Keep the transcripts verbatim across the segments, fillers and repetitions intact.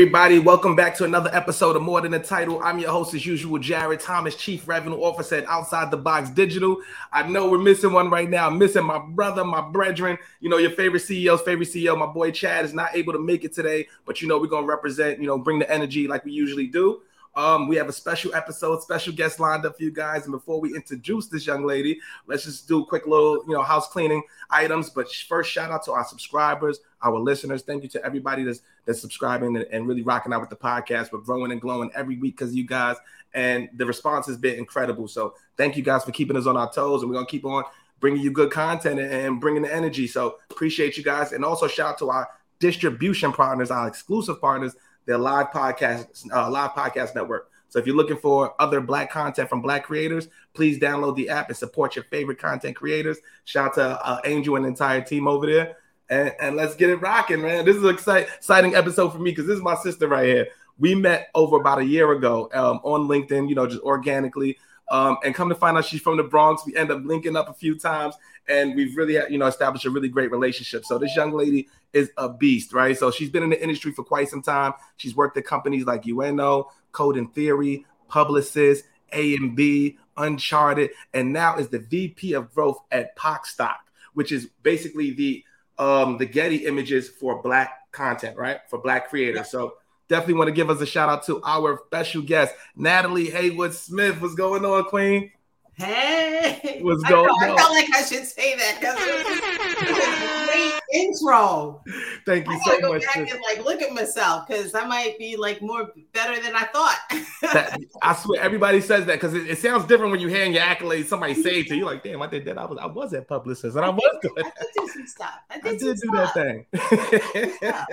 everybody. Welcome back to another episode of More Than a Title. I'm your host, as usual, Jared Thomas, Chief Revenue Officer at Outside the Box Digital. I know we're missing one right now. I'm missing my brother, my brethren, you know, your favorite C E O's favorite C E O, my boy Chad, is not able to make it today. But, you know, we're going to represent, you know, bring the energy like we usually do. Um, we have a special episode, special guest lined up for you guys. And before we introduce this young lady, let's just do a quick little, you know, house cleaning items. But first, shout out to our subscribers, our listeners. Thank you to everybody that's, that's subscribing and, and really rocking out with the podcast. We're growing and glowing every week because of you guys. And the response has been incredible. So thank you guys for keeping us on our toes. And we're going to keep on bringing you good content and bringing the energy. So appreciate you guys. And also shout out to our distribution partners, our exclusive partners, their live podcast, uh, live podcast network. So if you're looking for other Black content from Black creators, please download the app and support your favorite content creators. Shout out to uh, Angel and the entire team over there. And, and let's get it rocking, man. This is an exci- exciting episode for me because this is my sister right here. We met over about a year ago um, on LinkedIn, you know, just organically. Um, and come to find out she's from the Bronx. We end up linking up a few times, and we've really, you know, established a really great relationship. So this young lady is a beast, right? So she's been in the industry for quite some time. She's worked at companies like Ueno, Code and Theory, Publicis, A and B, Uncharted, and now is the V P of Growth at Pocstock, which is basically the um, the Getty Images for Black content, right? For Black creators. So definitely want to give us a shout out to our special guest, Nathalie Heywood Smith. What's going on, Queen? Hey. What's going I know, on? I felt like I should say that because it was a great intro. Thank you I so go much. I can like look at myself because I might be like more better than I thought. that, I swear, everybody says that because it, it sounds different when you hear in your accolades somebody say it to you like, "Damn, I did that. I was I was at Publicis and I, I was doing that. I did do some stuff. I did, I did do stuff. that thing." Yeah.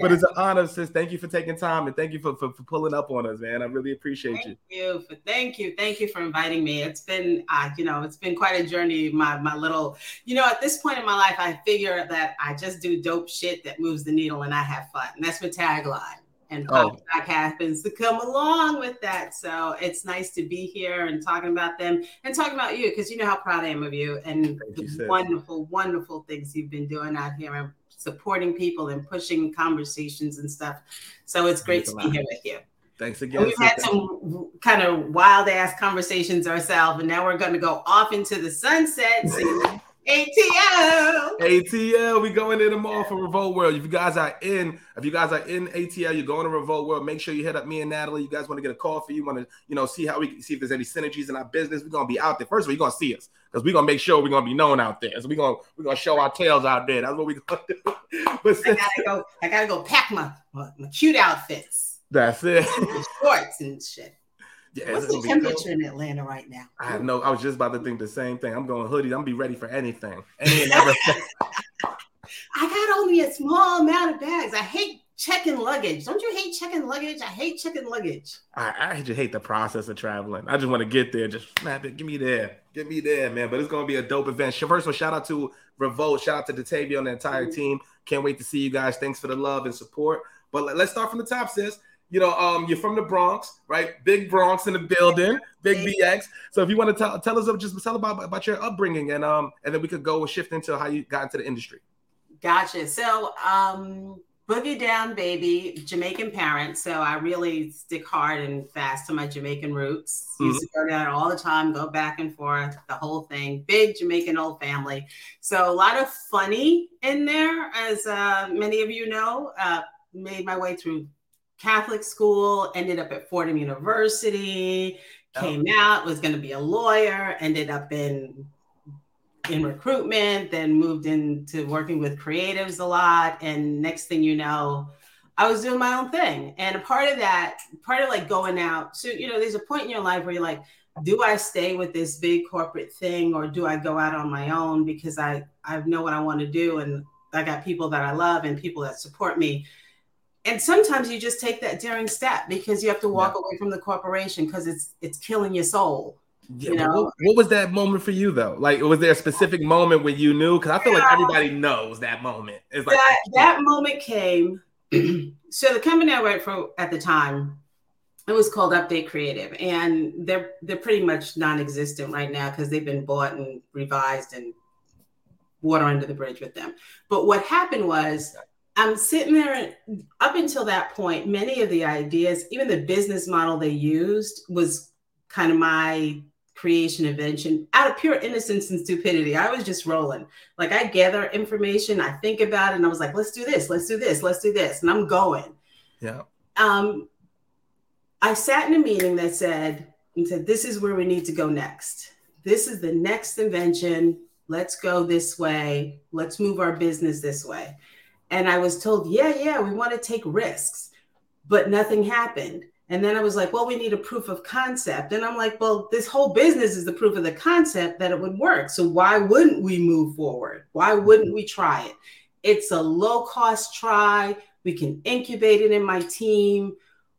But it's an honor, sis. Thank you for taking time and thank you for, for, for pulling up on us, man. I really appreciate thank you. you for, thank you. Thank you for inviting me. It's been, uh, you know, it's been quite a journey. My my little, you know, at this point in my life, I figure that I just do dope shit that moves the needle and I have fun. And that's my tagline. And oh. Pocstock happens to come along with that. So it's nice to be here and talking about them and talking about you because you know how proud I am of you and thank the you, wonderful, sis. wonderful things you've been doing out here and supporting people and pushing conversations and stuff. So it's great Thanks to be here with you. Thanks again. We've had some kind of wild ass conversations ourselves and now we're going to go off into the sunset. So A T L. A T L. We going in tomorrow for Revolt World. If you guys are in, if you guys are in A T L, you're going to Revolt World. Make sure you hit up me and Nathalie. You guys want to get a coffee. You want to, you know, see how we see if there's any synergies in our business. We're gonna be out there. First of all, you're gonna see us because we're gonna make sure we're gonna be known out there. So we're gonna we're gonna show our tails out there. That's what we're gonna do. But since, I gotta go, I gotta go pack my, my, my cute outfits. That's it. Shorts and shit. Yeah, what's the temperature in Atlanta right now? I know. I was just about to think the same thing. I'm going hoodie. I'm going to be ready for anything. Any and everything. I got only a small amount of bags. I hate checking luggage. Don't you hate checking luggage? I hate checking luggage. I, I just hate the process of traveling. I just want to get there. Just snap it. Get me there. Get me there, man. But it's going to be a dope event. First of all, shout out to Revolt. Shout out to DeTavio and the entire mm-hmm. team. Can't wait to see you guys. Thanks for the love and support. But let's start from the top, sis. You know, um, you're from the Bronx, right? Big Bronx in the building, big B X. So if you want to tell tell us just tell about about your upbringing, and um, and then we could go and shift into how you got into the industry. Gotcha. So um, boogie down, baby, Jamaican parents. So I really stick hard and fast to my Jamaican roots. Mm-hmm. Used to go down all the time, go back and forth, the whole thing. Big Jamaican old family. So a lot of funny in there, as uh, many of you know. Uh, made my way through Catholic school, ended up at Fordham University, came oh. out, was going to be a lawyer, ended up in in recruitment, then moved into working with creatives a lot. And next thing you know, I was doing my own thing. And a part of that, part of like going out, so, you know, there's a point in your life where you're like, do I stay with this big corporate thing or do I go out on my own? Because I, I know what I want to do. And I got people that I love and people that support me. And sometimes you just take that daring step because you have to walk yeah. away from the corporation because it's it's killing your soul. Yeah, you know? what, what was that moment for you, though? Like, was there a specific moment when you knew? Because I feel yeah. like everybody knows that moment. It's like That, that moment came. So the company I worked for at the time, it was called Update Creative. And they're, they're pretty much non-existent right now because they've been bought and revised and water under the bridge with them. But what happened was I'm sitting there, and up until that point, many of the ideas, even the business model they used, was kind of my creation, invention, out of pure innocence and stupidity. I was just rolling. Like, I gather information, I think about it, and I was like, let's do this, let's do this, let's do this. And I'm going. Yeah. Um, I sat in a meeting that said, and said, this is where we need to go next. This is the next invention. Let's go this way. Let's move our business this way. And I was told, yeah, yeah, we want to take risks, but nothing happened. And then I was like, well, we need a proof of concept. And I'm like, well, this whole business is the proof of the concept that it would work. So why wouldn't we move forward? Why wouldn't we try it? It's a low cost try. We can incubate it in my team.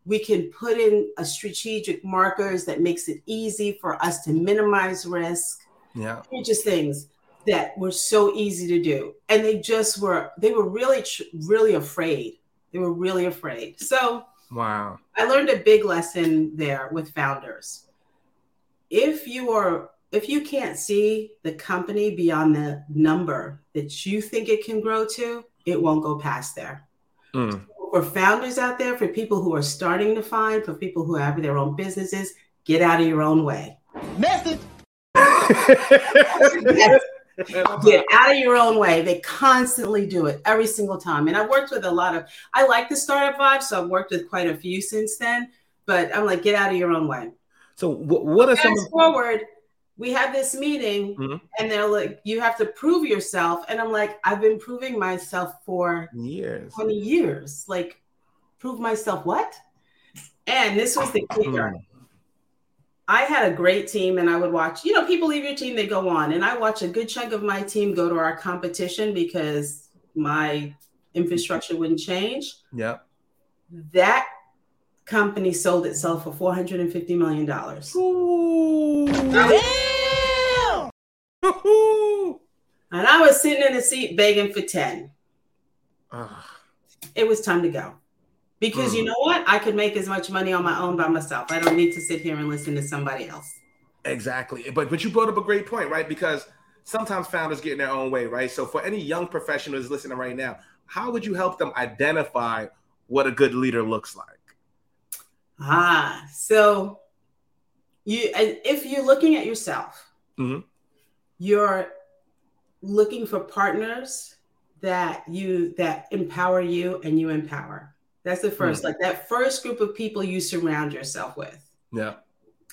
We can put in a strategic markers that makes it easy for us to minimize risk. Yeah. Just things that were so easy to do. And they just were, they were really, really afraid. They were really afraid. So wow. I learned a big lesson there with founders. If you are, if you can't see the company beyond the number that you think it can grow to, it won't go past there. Mm. So for founders out there, for people who are starting to find, for people who have their own businesses, get out of your own way. Message. Get out of your own way. They constantly do it every single time. And I worked with a lot of, I like the startup vibe, so I've worked with quite a few since then, but I'm like, get out of your own way. So w- what are some of- forward, we have this meeting mm-hmm. and they're like, you have to prove yourself. And I'm like, I've been proving myself for years, twenty years. Like, prove myself what? And this was the kicker. I had a great team, and I would watch, you know, people leave your team, they go on. And I watch a good chunk of my team go to our competition because my infrastructure wouldn't change. Yeah. That company sold itself for four hundred fifty million dollars. Ooh. Damn! And I was sitting in a seat begging for ten. Ugh. It was time to go. Because you know what? I could make as much money on my own by myself. I don't need to sit here and listen to somebody else. Exactly. But but you brought up a great point, right? Because sometimes founders get in their own way, right? So for any young professionals listening right now, how would you help them identify what a good leader looks like? Ah, so you if you're looking at yourself, mm-hmm. you're looking for partners that you that empower you and you empower. That's the first, mm. like that first group of people you surround yourself with. Yeah.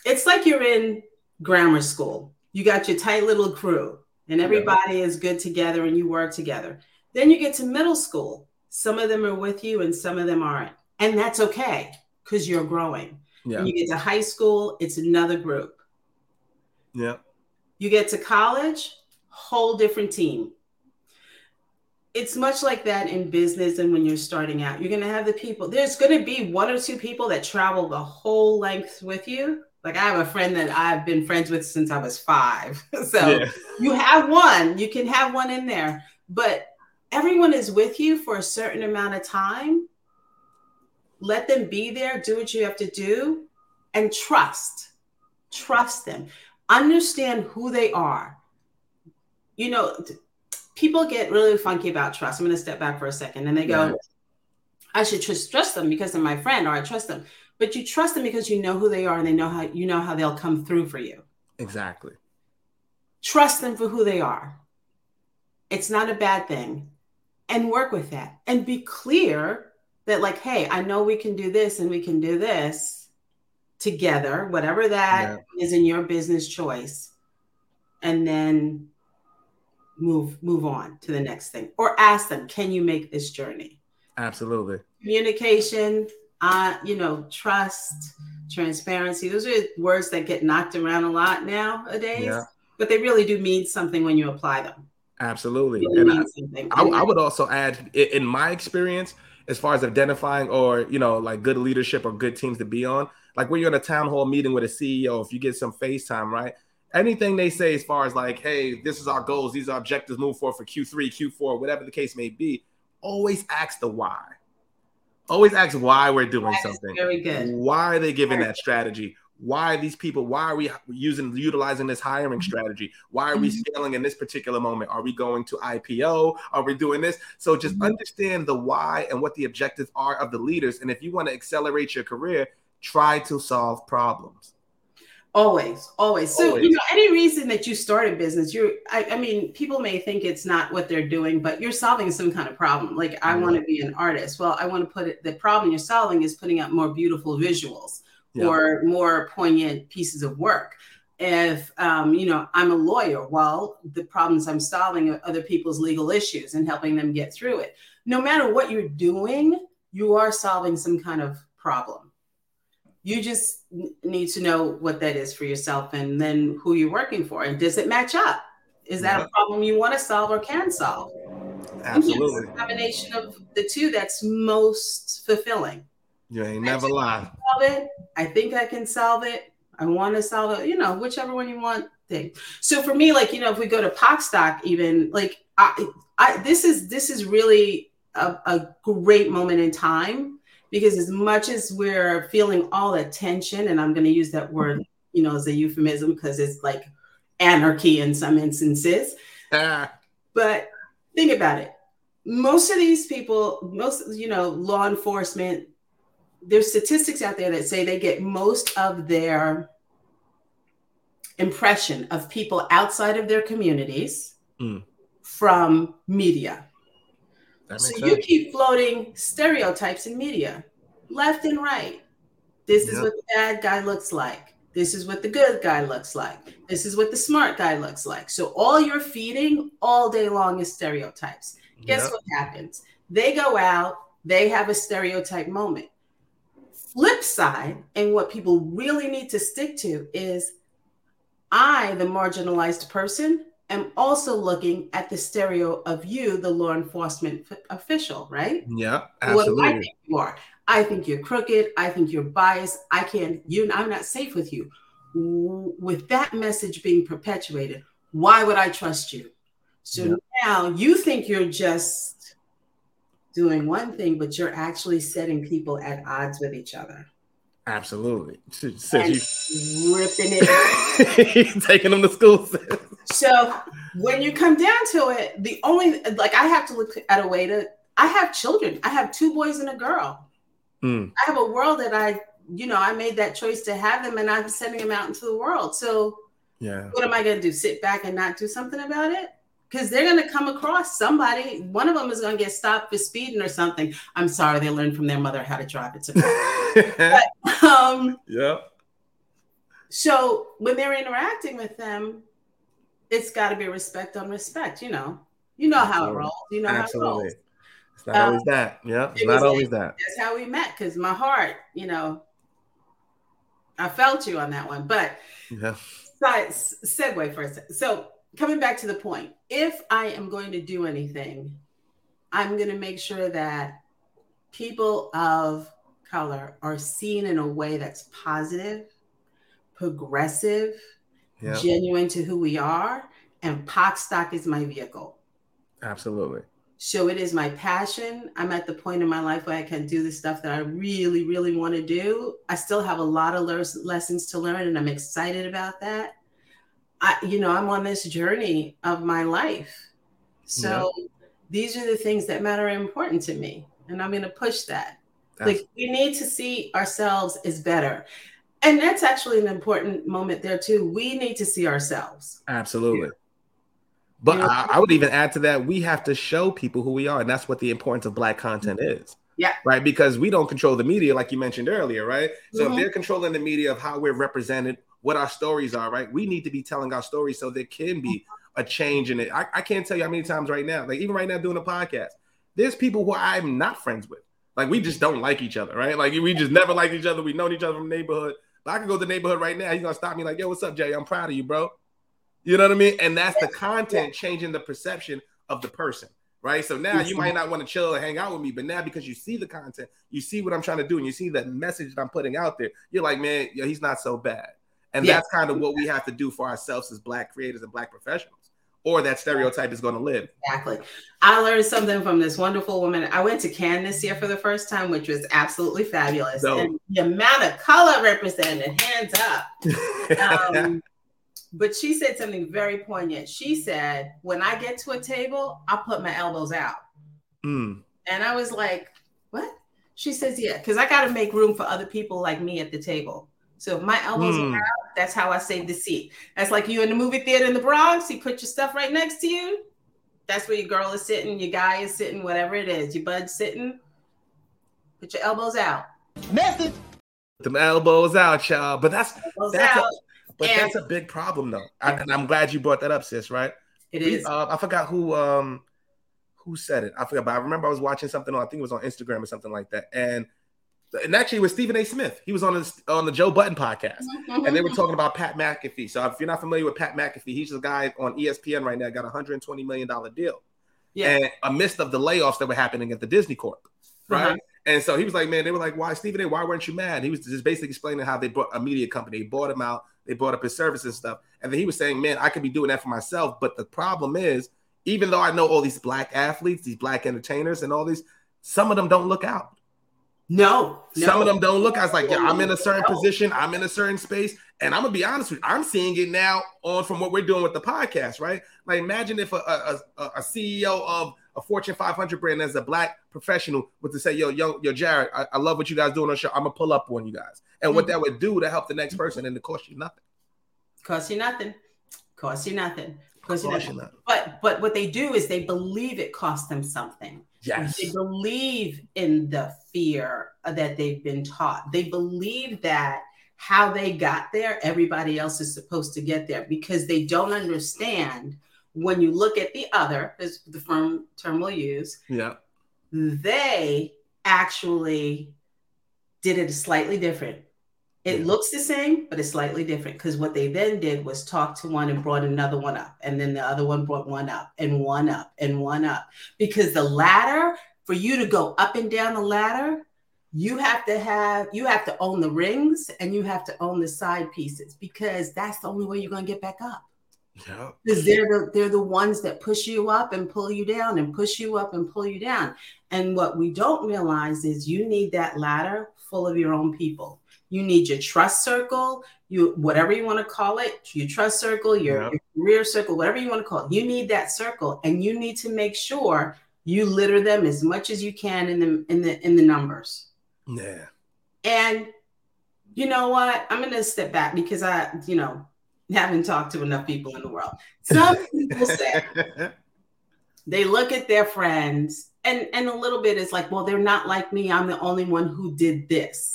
It's like you're in grammar school. You got your tight little crew and everybody yeah. is good together and you work together. Then you get to middle school. Some of them are with you and some of them aren't. And that's okay because you're growing. Yeah. When you get to high school, it's another group. Yeah. You get to college, whole different team. It's much like that in business and when you're starting out. You're going to have the people. There's going to be one or two people that travel the whole length with you. Like I have a friend that I've been friends with since I was five. So yeah. you have one. You can have one in there. But everyone is with you for a certain amount of time. Let them be there. Do what you have to do. And trust. Trust them. Understand who they are. You know... People get really funky about trust. I'm going to step back for a second. And they go, yeah. I should trust, trust them because they're my friend, or I trust them. But you trust them because you know who they are and they know how you know how they'll come through for you. Exactly. Trust them for who they are. It's not a bad thing. And work with that. And be clear that like, hey, I know we can do this and we can do this together, whatever that yeah. is in your business choice. And then... move move on to the next thing, or ask them, can you make this journey? Absolutely. Communication, uh you know trust, transparency, those are words that get knocked around a lot nowadays, yeah. but they really do mean something when you apply them. Absolutely. They really and I, I, I would also add, in my experience, as far as identifying or you know like good leadership or good teams to be on, like when you're in a town hall meeting with a C E O, if you get some FaceTime, right? Anything they say as far as like, hey, this is our goals, these are objectives, move forward for Q three, Q four, whatever the case may be, always ask the why. Always ask why we're doing that something. Very good. Why are they giving that strategy? why are these people, why are we using, utilizing this hiring strategy? Why are we scaling in this particular moment? Are we going to I P O? Are we doing this? So just understand the why and what the objectives are of the leaders. And if you want to accelerate your career, try to solve problems. Always, always. So, always. You know, any reason that you start a business, you're, I, I mean, people may think it's not what they're doing, but you're solving some kind of problem. Like, I mm-hmm. want to be an artist. Well, I want to put it, the problem you're solving is putting up more beautiful visuals yeah. or more poignant pieces of work. If, um, you know, I'm a lawyer, well, the problems I'm solving are other people's legal issues and helping them get through it. No matter what you're doing, you are solving some kind of problem. You just need to know what that is for yourself and then who you're working for. And does it match up? Is that yeah. a problem you want to solve or can solve? Absolutely. It's a combination of the two that's most fulfilling. You ain't never lie. Solve it. I think I can solve it. I want to solve it. You know, whichever one you want thing. So for me, like, you know, if we go to Pocstock, even like I, I this is this is really a, a great moment in time. Because as much as we're feeling all that tension, and I'm going to use that word, you know, as a euphemism, because it's like anarchy in some instances. Ah. But think about it. Most of these people, most, you know, law enforcement, there's statistics out there that say they get most of their impression of people outside of their communities mm. from media. So sense. You keep floating stereotypes in media, left and right. This is yep. what the bad guy looks like. This is what the good guy looks like. This is what the smart guy looks like. So all you're feeding all day long is stereotypes. Guess yep. what happens? They go out, they have a stereotype moment. Flip side, and what people really need to stick to is I, the marginalized person, I'm also looking at the stereo of you, the law enforcement f- official, right? Yeah, absolutely. What do I think you are? I think you're crooked. I think you're biased. I can't, you, I'm not safe with you. With that message being perpetuated, why would I trust you? So yeah. now you think you're just doing one thing, but you're actually setting people at odds with each other. Absolutely. Sis, and you... ripping it. Taking them to school. So when you come down to it, the only, like, I have to look at a way to, I have children. I have two boys and a girl. Mm. I have a world that I, you know, I made that choice to have them and I'm sending them out into the world. So yeah, what am I going to do? Sit back and not do something about it? Because they're going to come across somebody. One of them is going to get stopped for speeding or something. I'm sorry, they learned from their mother how to drive. It's okay. But, um, yeah. So when they're interacting with them, it's got to be respect on respect. You know, you know Absolutely. how it rolls. You know Absolutely. how it rolls. It's not um, always that. Yeah, it's it not always that. that. That's how we met. Because my heart, you know, I felt you on that one. But yeah. Side, segue for a second. So. Coming back to the point, if I am going to do anything, I'm going to make sure that people of color are seen in a way that's positive, progressive, yep. genuine to who we are. And Pocstock is my vehicle. Absolutely. So it is my passion. I'm at the point in my life where I can do the stuff that I really, really want to do. I still have a lot of le- lessons to learn, and I'm excited about that. I, you know, I'm on this journey of my life. So yeah. these are the things that matter and important to me. And I'm going to push that. That's- like, we need to see ourselves as better. And that's actually an important moment there, too. We need to see ourselves. Absolutely. But you know, I, I would even add to that, we have to show people who we are. And that's what the importance of Black content mm-hmm. is. Yeah. Right. Because we don't control the media, like you mentioned earlier. Right. So mm-hmm. if they're controlling the media of how we're represented, what our stories are, right? We need to be telling our stories so there can be a change in it. I, I can't tell you how many times right now, like even right now doing a podcast, there's people who I'm not friends with. Like, we just don't like each other, right? Like, we just never liked each other. We've known each other from the neighborhood. But I could go to the neighborhood right now. He's going to stop me like, yo, what's up, Jay? I'm proud of you, bro. You know what I mean? And that's the content changing the perception of the person, right? So now you might not want to chill and hang out with me, but now because you see the content, you see what I'm trying to do, and you see the message that I'm putting out there, you're like, man, yo, he's not so bad. And yeah. that's kind of what we have to do for ourselves as Black creators and Black professionals. or that stereotype is going to live. Exactly. I learned something from this wonderful woman. I went to Cannes this year for the first time, which was absolutely fabulous. So, and the amount of color represented, hands up. Um, but she said something very poignant. She said, when I get to a table, I'll put my elbows out. Mm. And I was like, what? She says, yeah, because I got to make room for other people like me at the table. So if my elbows mm. are out, that's how I save the seat. That's like you in the movie theater in the Bronx. You put your stuff right next to you. That's where your girl is sitting, your guy is sitting, whatever it is. Your bud's sitting. Put your elbows out. Message. Put them elbows out, y'all. But that's that's a, but and, that's a big problem, though. I, and I'm glad you brought that up, sis. Right? It we, is. Uh, I forgot who um who said it. I forgot, but I remember I was watching something on. I think it was on Instagram or something like that, and. And actually, it was Stephen A. Smith. He was on the on the Joe Button podcast, and they were talking about Pat McAfee. So if you're not familiar with Pat McAfee, he's the guy on E S P N right now. Got a one hundred twenty million dollone deal, yeah. And amidst of the layoffs that were happening at the Disney Corp, right? Uh-huh. And so he was like, "Man, they were like, why Stephen A? Why weren't you mad?" He was just basically explaining how they bought a media company, they bought him out, they bought up his services and stuff, and then he was saying, "Man, I could be doing that for myself." But the problem is, even though I know all these black athletes, these black entertainers, and all these, some of them don't look out. No, no, some of them don't look. I was like, yeah, I'm in a certain no. position. I'm in a certain space. And I'm going to be honest with you. I'm seeing it now on from what we're doing with the podcast, right? Like imagine if a, a, a C E O of a Fortune five hundred brand as a black professional was to say, yo, yo, yo, Jared, I, I love what you guys doing on the show. I'm going to pull up on you guys. And mm-hmm. what that would do to help the next person and it cost you nothing. Cost you nothing. Cost you nothing. Cost you nothing. nothing. But, but what they do is they believe it costs them something. Yes. They believe in the fear that they've been taught. They believe that how they got there, everybody else is supposed to get there because they don't understand when you look at the other, is the firm term we'll use, yeah, they actually did it slightly different. It yeah. looks the same, but it's slightly different because what they then did was talk to one and brought another one up. And then the other one brought one up and one up and one up. Because the ladder, for you to go up and down the ladder, you have to have, you have to own the rings and you have to own the side pieces because that's the only way you're going to get back up. Yeah. Because they're the, they're the ones that push you up and pull you down and push you up and pull you down. And what we don't realize is you need that ladder full of your own people. You need your trust circle, you whatever you want to call it, your trust circle, your, yeah. your career circle, whatever you want to call it. You need that circle, and you need to make sure you litter them as much as you can in the in the in the numbers. Yeah. And you know what? I'm gonna step back because I, you know, haven't talked to enough people in the world. Some people say they look at their friends, and and a little bit is like, well, they're not like me. I'm the only one who did this.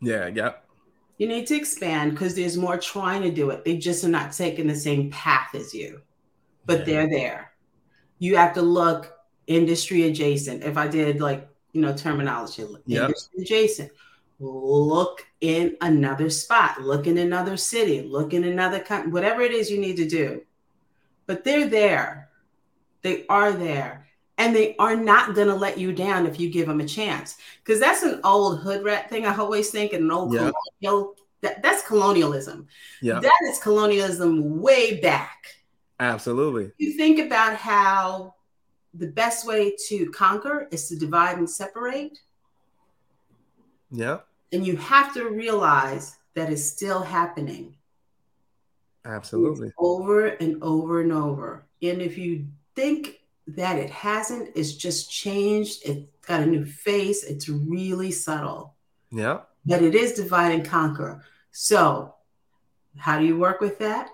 Yeah, yeah. You need to expand because there's more trying to do it. They just are not taking the same path as you, but yeah. they're there. You have to look industry adjacent. If I did like, you know, terminology, yeah. industry adjacent, look in another spot, look in another city, look in another country, whatever it is you need to do. But they're there. They are there. And they are not going to let you down if you give them a chance. Because that's an old hood rat thing. I always think an old yeah. colonial, that, that's colonialism. Yeah. That is colonialism way back. Absolutely. You think about how the best way to conquer is to divide and separate. Yeah. And you have to realize that is still happening. Absolutely. It's over and over and over. And if you think that it hasn't, it's just changed. It's got a new face. It's really subtle. Yeah. But it is divide and conquer. So how do you work with that?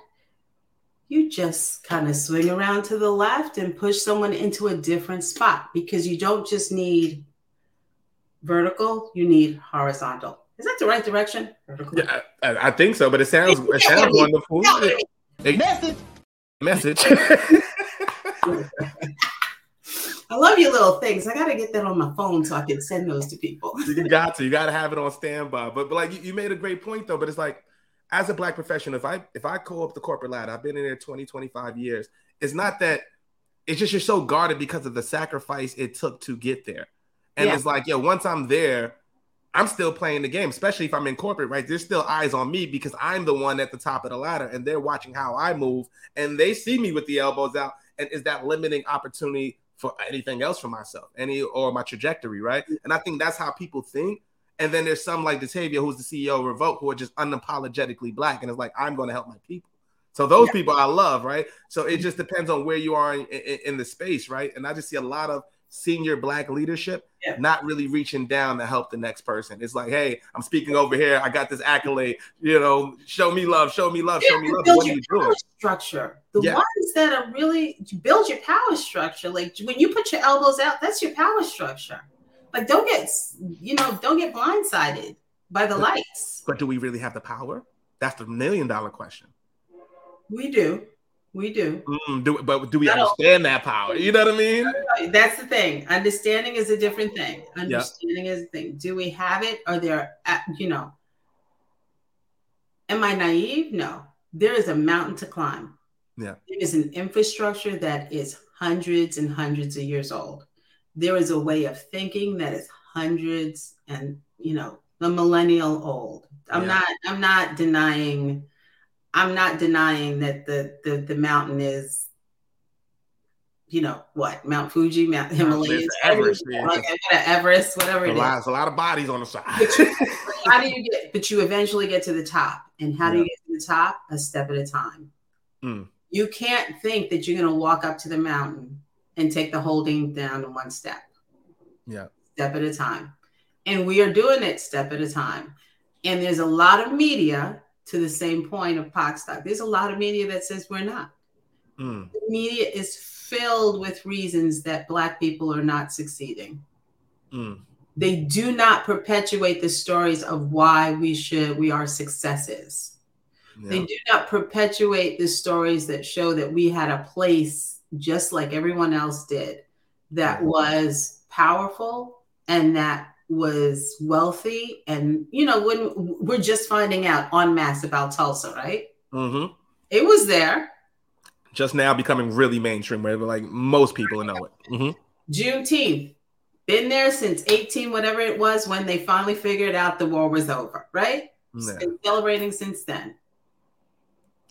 You just kind of swing around to the left and push someone into a different spot because you don't just need vertical, you need horizontal. Is that the right direction? Vertical. Yeah, I, I think so, but it sounds, it sounds wonderful. Message. Message. I love your little things. I got to get that on my phone so I can send those to people. You got to. You got to have it on standby. But, but like you, you made a great point, though. But it's like, as a black professional, if I if I call up the corporate ladder, I've been in there twenty, twenty-five years. It's not that. It's just you're so guarded because of the sacrifice it took to get there. And yeah. it's like, yeah, once I'm there, I'm still playing the game, especially if I'm in corporate, right? There's still eyes on me because I'm the one at the top of the ladder and they're watching how I move and they see me with the elbows out. And is that limiting opportunity for anything else for myself, any or my trajectory, right? And I think that's how people think. And then there's some like DeTavio, who's the C E O of Revolt, who are just unapologetically black. And it's like, I'm going to help my people. So those yeah. people I love, right? So it just depends on where you are in, in, in the space, right? And I just see a lot of senior black leadership yeah. not really reaching down to help the next person. It's like, hey, I'm speaking over here. I got this accolade. You know, show me love, show me love, show me love. Build what your are you power doing? Structure. The yeah. ones that are really build your power structure. Like when you put your elbows out, that's your power structure. Like don't get, you know, don't get blindsided by the but, lights. But do we really have the power? That's the million dollar question. We do. We do. Mm, do but do we no. understand that power? You know what I mean? That's the thing. Understanding is a different thing. Understanding yep. is the thing. Do we have it? Are there, you know, am I naive? No. There is a mountain to climb. Yeah. There is an infrastructure that is hundreds and hundreds of years old. There is a way of thinking that is hundreds and, you know, the millennial old. I'm yeah. not, I'm not denying... I'm not denying that the, the, the mountain is, you know, what? Mount Fuji, Mount Himalayas, Everest, Everest, Everest whatever it is. There's a lot of bodies on the side. But you, how do you get, but you eventually get to the top. And how yeah. do you get to the top? A step at a time. Mm. You can't think that you're going to walk up to the mountain and take the whole thing down in one step. Yeah. Step at a time. And we are doing it step at a time. And there's a lot of media to the same point of Pocstock. There's a lot of media that says we're not. Mm. The media is filled with reasons that Black people are not succeeding. Mm. They do not perpetuate the stories of why we should, we are successes. Yeah. They do not perpetuate the stories that show that we had a place just like everyone else did that mm-hmm. was powerful and that was wealthy, and you know, when we're just finding out en masse about Tulsa, right? Mm-hmm. It was there, just now becoming really mainstream, where like most people know it. Mm-hmm. Juneteenth, been there since eighteen, whatever it was, when they finally figured out the war was over, right? Yeah. Been celebrating since then.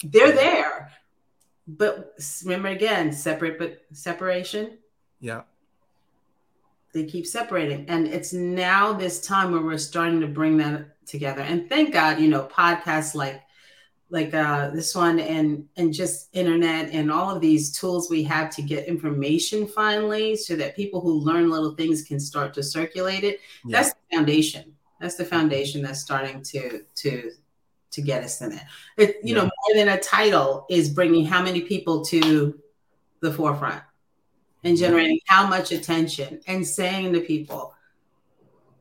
They're there, but remember again, separate but separation. Yeah. They keep separating. And it's now this time where we're starting to bring that together. And thank God, you know, podcasts like like uh, this one and, and just internet and all of these tools we have to get information finally so that people who learn little things can start to circulate it. Yeah. That's the foundation. That's the foundation that's starting to to to get us in there. It, you yeah. know, more than a title is bringing how many people to the forefront. And generating how much attention and saying to people,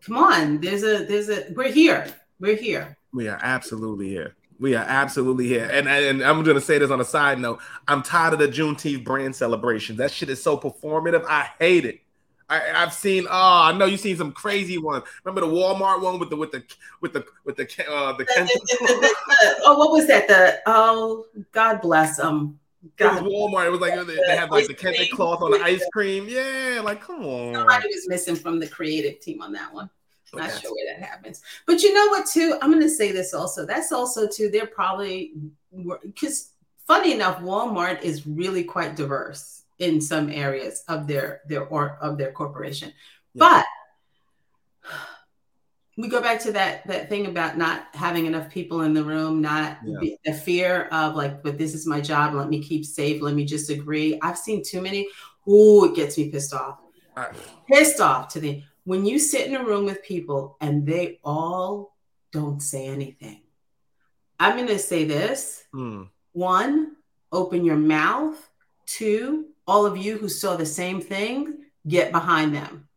come on, there's a, there's a, we're here. We're here. We are absolutely here. We are absolutely here. And, and I'm going to say this on a side note. I'm tired of the Juneteenth brand celebrations. That shit is so performative. I hate it. I, I've seen, oh, I know you've seen some crazy ones. Remember the Walmart one with the, with the, with the, with the, uh, the, the, the, the, the, the oh, what was that? The, oh, God bless them. Um, God. It was Walmart. It was like they, they have like the Kente cloth on the ice cream. Yeah, like come on. Somebody was missing from the creative team on that one. I'm not sure where that happens. But you know what, too? I'm going to say this also. That's also, too, they're probably, because funny enough, Walmart is really quite diverse in some areas of their, their, or of their corporation. Yeah. But we go back to that that thing about not having enough people in the room, not yeah. the fear of like, but this is my job. Let me keep safe. Let me just agree. I've seen too many. Ooh, it gets me pissed off. Right. Pissed off to the, when you sit in a room with people and they all don't say anything. I'm going to say this. Mm. One, open your mouth. Two, all of you who saw the same thing, get behind them.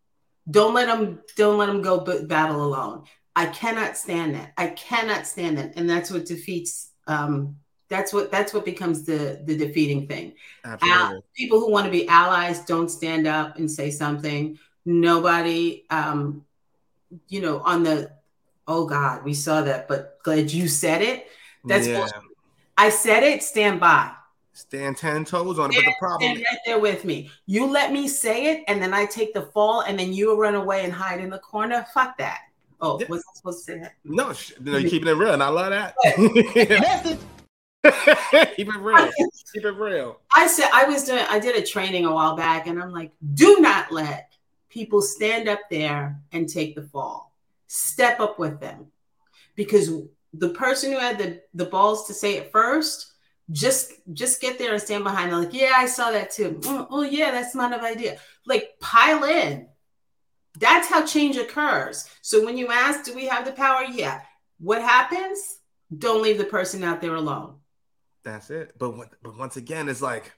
Don't let them, don't let them go battle alone. I cannot stand that. I cannot stand that. And that's what defeats, um, that's what, that's what becomes the, the defeating thing. Absolutely. Uh, people who want to be allies don't stand up and say something. Nobody, um, you know, on the, oh God, we saw that, but glad you said it. That's yeah. bullshit. I said it, stand by. Stand ten toes on it, stand, but the problem stand right there with me. You let me say it, and then I take the fall, and then you run away and hide in the corner. Fuck that. Oh, yeah. Was I supposed to say that? No, no, you're keeping it real, and I love that. Keep it real. Keep it real. I said I was doing. I did a training a while back, and I'm like, do not let people stand up there and take the fall. Step up with them, because the person who had the, the balls to say it first, just just get there and stand behind them. Like, yeah, I saw that too. Oh, oh yeah, that's not an idea. Like, pile in. That's how change occurs. So when you ask, do we have the power? Yeah. What happens? Don't leave the person out there alone. That's it. But, but once again, it's like,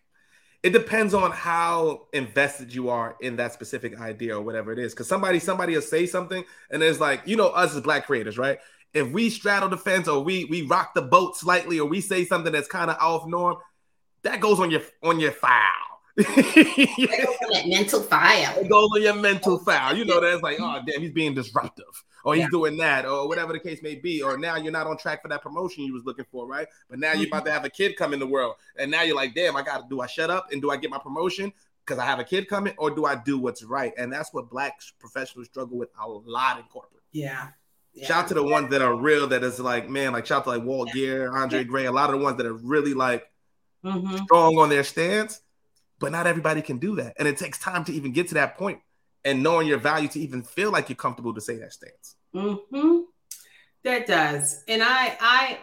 it depends on how invested you are in that specific idea or whatever it is. Because somebody, somebody will say something, and it's like, you know, us as Black creators, right? If we straddle the fence or we we rock the boat slightly or we say something that's kind of off norm, that goes on your on your file. It goes on that mental file. It goes on your mental file. You know, that's like, oh, damn, he's being disruptive. Or he's yeah. doing that or whatever the case may be. Or now you're not on track for that promotion you was looking for, right? But now mm-hmm. you're about to have a kid come in the world. And now you're like, damn, I got to, do I shut up and do I get my promotion because I have a kid coming? Or do I do what's right? And that's what Black professionals struggle with a lot in corporate. Yeah. Yeah. Shout out to the ones that are real, that is like, man, like shout out to like Walt yeah. Geer, Andre yeah. Gray, a lot of the ones that are really like mm-hmm. strong on their stance, but not everybody can do that. And it takes time to even get to that point and knowing your value to even feel like you're comfortable to say that stance. Mm-hmm. That does. And I, I,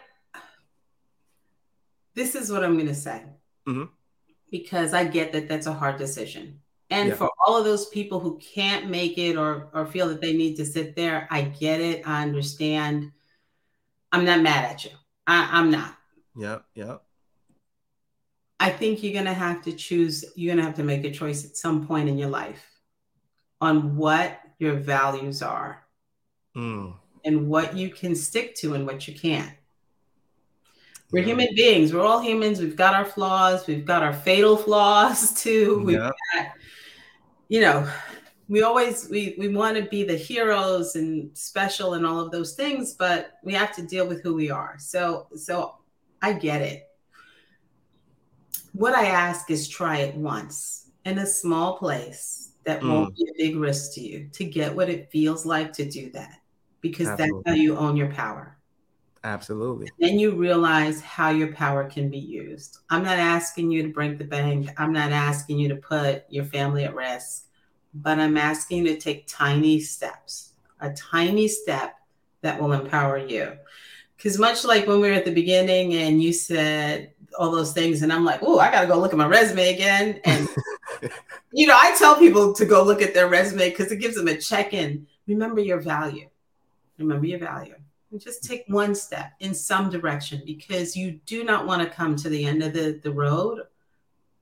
this is what I'm going to say, mm-hmm. because I get that that's a hard decision. And yeah. for all of those people who can't make it or, or feel that they need to sit there, I get it. I understand. I'm not mad at you. I, I'm not. Yeah, yeah. I think you're going to have to choose. You're going to have to make a choice at some point in your life on what your values are mm. and what you can stick to and what you can't. We're yeah. human beings. We're all humans. We've got our flaws. We've got our fatal flaws, too. We've yeah. got... You know, we always, we, we want to be the heroes and special and all of those things, but we have to deal with who we are. So, so I get it. What I ask is try it once in a small place that mm. won't be a big risk to you to get what it feels like to do that, because Absolutely. That's how you own your power. Absolutely. And then you realize how your power can be used. I'm not asking you to break the bank. I'm not asking you to put your family at risk, but I'm asking you to take tiny steps, a tiny step that will empower you. Because much like when we were at the beginning and you said all those things, and I'm like, oh, I got to go look at my resume again. And, you know, I tell people to go look at their resume because it gives them a check-in. Remember your value. Remember your value. Just take one step in some direction, because you do not want to come to the end of the, the road,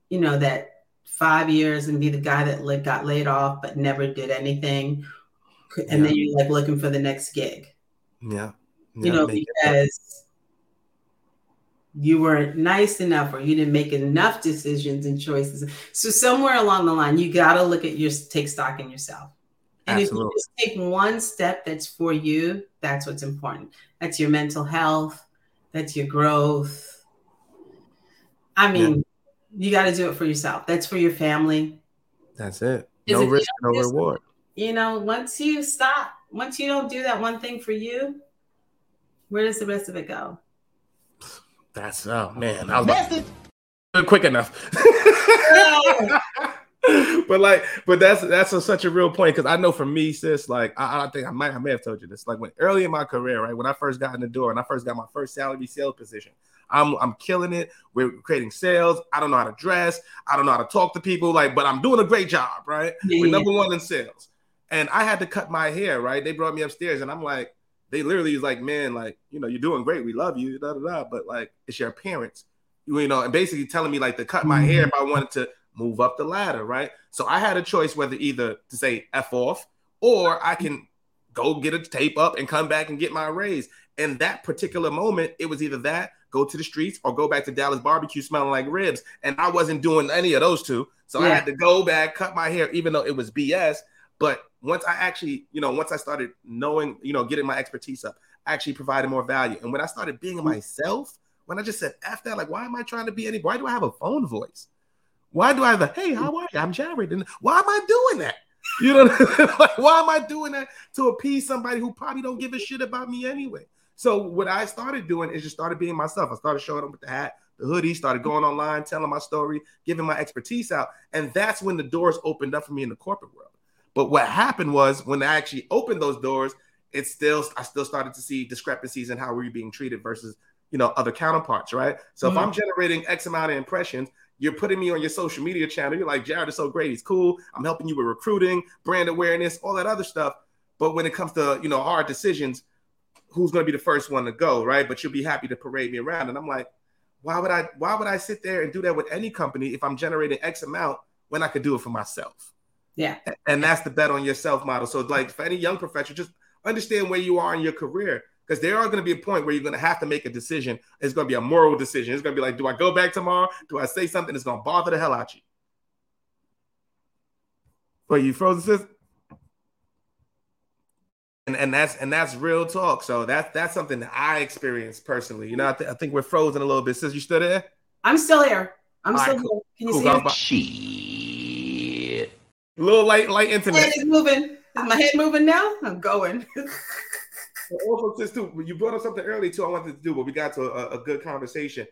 you know, that five years and be the guy that li- got laid off but never did anything. And yeah. then you're like looking for the next gig. Yeah. yeah you know, because you weren't nice enough or you didn't make enough decisions and choices. So somewhere along the line, you got to look at your, take stock in yourself. And Absolutely. If you just take one step that's for you, that's what's important. That's your mental health. That's your growth. I mean, yeah. you got to do it for yourself. That's for your family. That's it. No risk, no reward. You know, once you stop, once you don't do that one thing for you, where does the rest of it go? That's, oh, man. I was quick enough. Yeah. But like, but that's that's a, such a real point, because I know for me, sis, like I, I think I might I may have told you this. Like when early in my career, right, when I first got in the door and I first got my first salary sales position, I'm I'm killing it. We're creating sales. I don't know how to dress. I don't know how to talk to people. Like, but I'm doing a great job, right? Yeah. We're number one in sales, and I had to cut my hair. Right? They brought me upstairs, and I'm like, they literally was like, man, like you know, you're doing great. We love you. Da da da. But like, it's your appearance, you know, and basically telling me like to cut my mm-hmm. hair if I wanted to move up the ladder, right? So I had a choice whether either to say F off or I can go get a tape up and come back and get my raise. In that particular moment, it was either that, go to the streets, or go back to Dallas barbecue smelling like ribs. And I wasn't doing any of those two. So yeah. I had to go back, cut my hair, even though it was B S. But once I actually, you know, once I started knowing, you know, getting my expertise up, actually providing more value. And when I started being myself, when I just said F that, like, why am I trying to be any, why do I have a phone voice? Why do I have a, hey, how are you? I'm Jared. And why am I doing that? You know, like, why am I doing that to appease somebody who probably don't give a shit about me anyway? So what I started doing is just started being myself. I started showing up with the hat, the hoodie, started going online, telling my story, giving my expertise out. And that's when the doors opened up for me in the corporate world. But what happened was when I actually opened those doors, it's still, I still started to see discrepancies in how we were being treated versus, you know, other counterparts, right? So mm-hmm. if I'm generating X amount of impressions, you're putting me on your social media channel. You're like, Jared is so great. He's cool. I'm helping you with recruiting, brand awareness, all that other stuff. But when it comes to, you know, hard decisions, who's going to be the first one to go, right? But you'll be happy to parade me around. And I'm like, why would I, why would I sit there and do that with any company if I'm generating X amount when I could do it for myself? Yeah. And that's the bet on yourself model. So like for any young professional, just understand where you are in your career, because there are going to be a point where you're going to have to make a decision. It's going to be a moral decision. It's going to be like, do I go back tomorrow? Do I say something that's going to bother the hell out you? Wait, you frozen, sis? And and that's and that's real talk. So that's that's something that I experienced personally. You know, I, th- I think we're frozen a little bit. Sis, you still there? I'm still here. I'm All still right, cool. here. Can you cool, see it? Shit. A little light, light internet. My head is moving. Is my head moving now? I'm going. Also, sis, too, you brought up something early too. I wanted to do, but we got to a, a good conversation.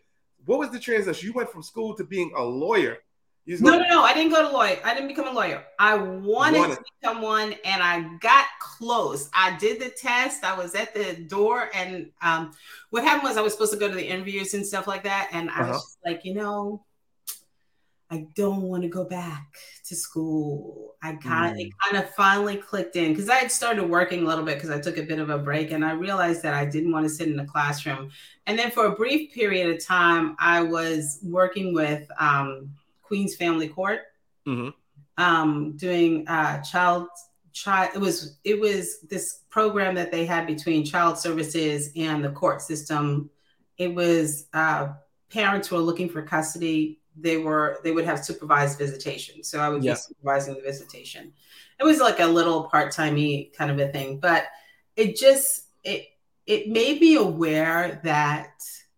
What was the transition? You went from school to being a lawyer. No, going- no, no. I didn't go to lawyer. I didn't become a lawyer. I wanted, wanted to become one, and I got close. I did the test. I was at the door, and um, what happened was I was supposed to go to the interviews and stuff like that, and I uh-huh. was just like, you know, I don't want to go back to school. I kind of, mm. it kind of finally clicked in because I had started working a little bit because I took a bit of a break and I realized that I didn't want to sit in the classroom. And then for a brief period of time, I was working with um, Queens Family Court, mm-hmm. um, doing uh, child, child. It was it was this program that they had between child services and the court system. It was uh, parents who were looking for custody. They were, they would have supervised visitation. So I would yeah. be supervising the visitation. It was like a little part-timey kind of a thing, but it just, it, it made me aware that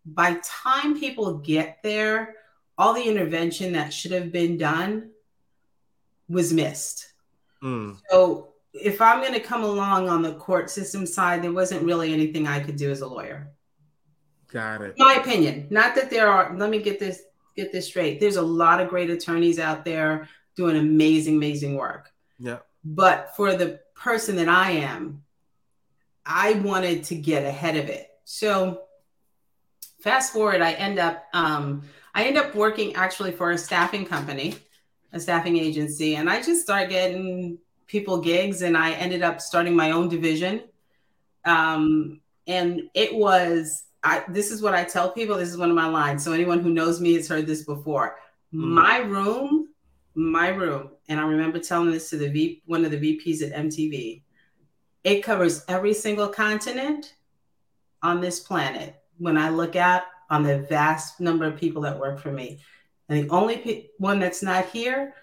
by time people get there, all the intervention that should have been done was missed. Mm. So if I'm going to come along on the court system side, there wasn't really anything I could do as a lawyer. Got it. My opinion, not that there are, let me get this, Get this straight. There's a lot of great attorneys out there doing amazing, amazing work. Yeah. But for the person that I am, I wanted to get ahead of it. So fast forward, I end up, um, I end up working actually for a staffing company, a staffing agency, and I just started getting people gigs, and I ended up starting my own division. Um, and it was. I, this is what I tell people. This is one of my lines. So anyone who knows me has heard this before. Mm-hmm. My room, my room. And I remember telling this to the V, one of the V Ps at M T V. It covers every single continent on this planet. When I look out on the vast number of people that work for me. And the only pe- one that's not here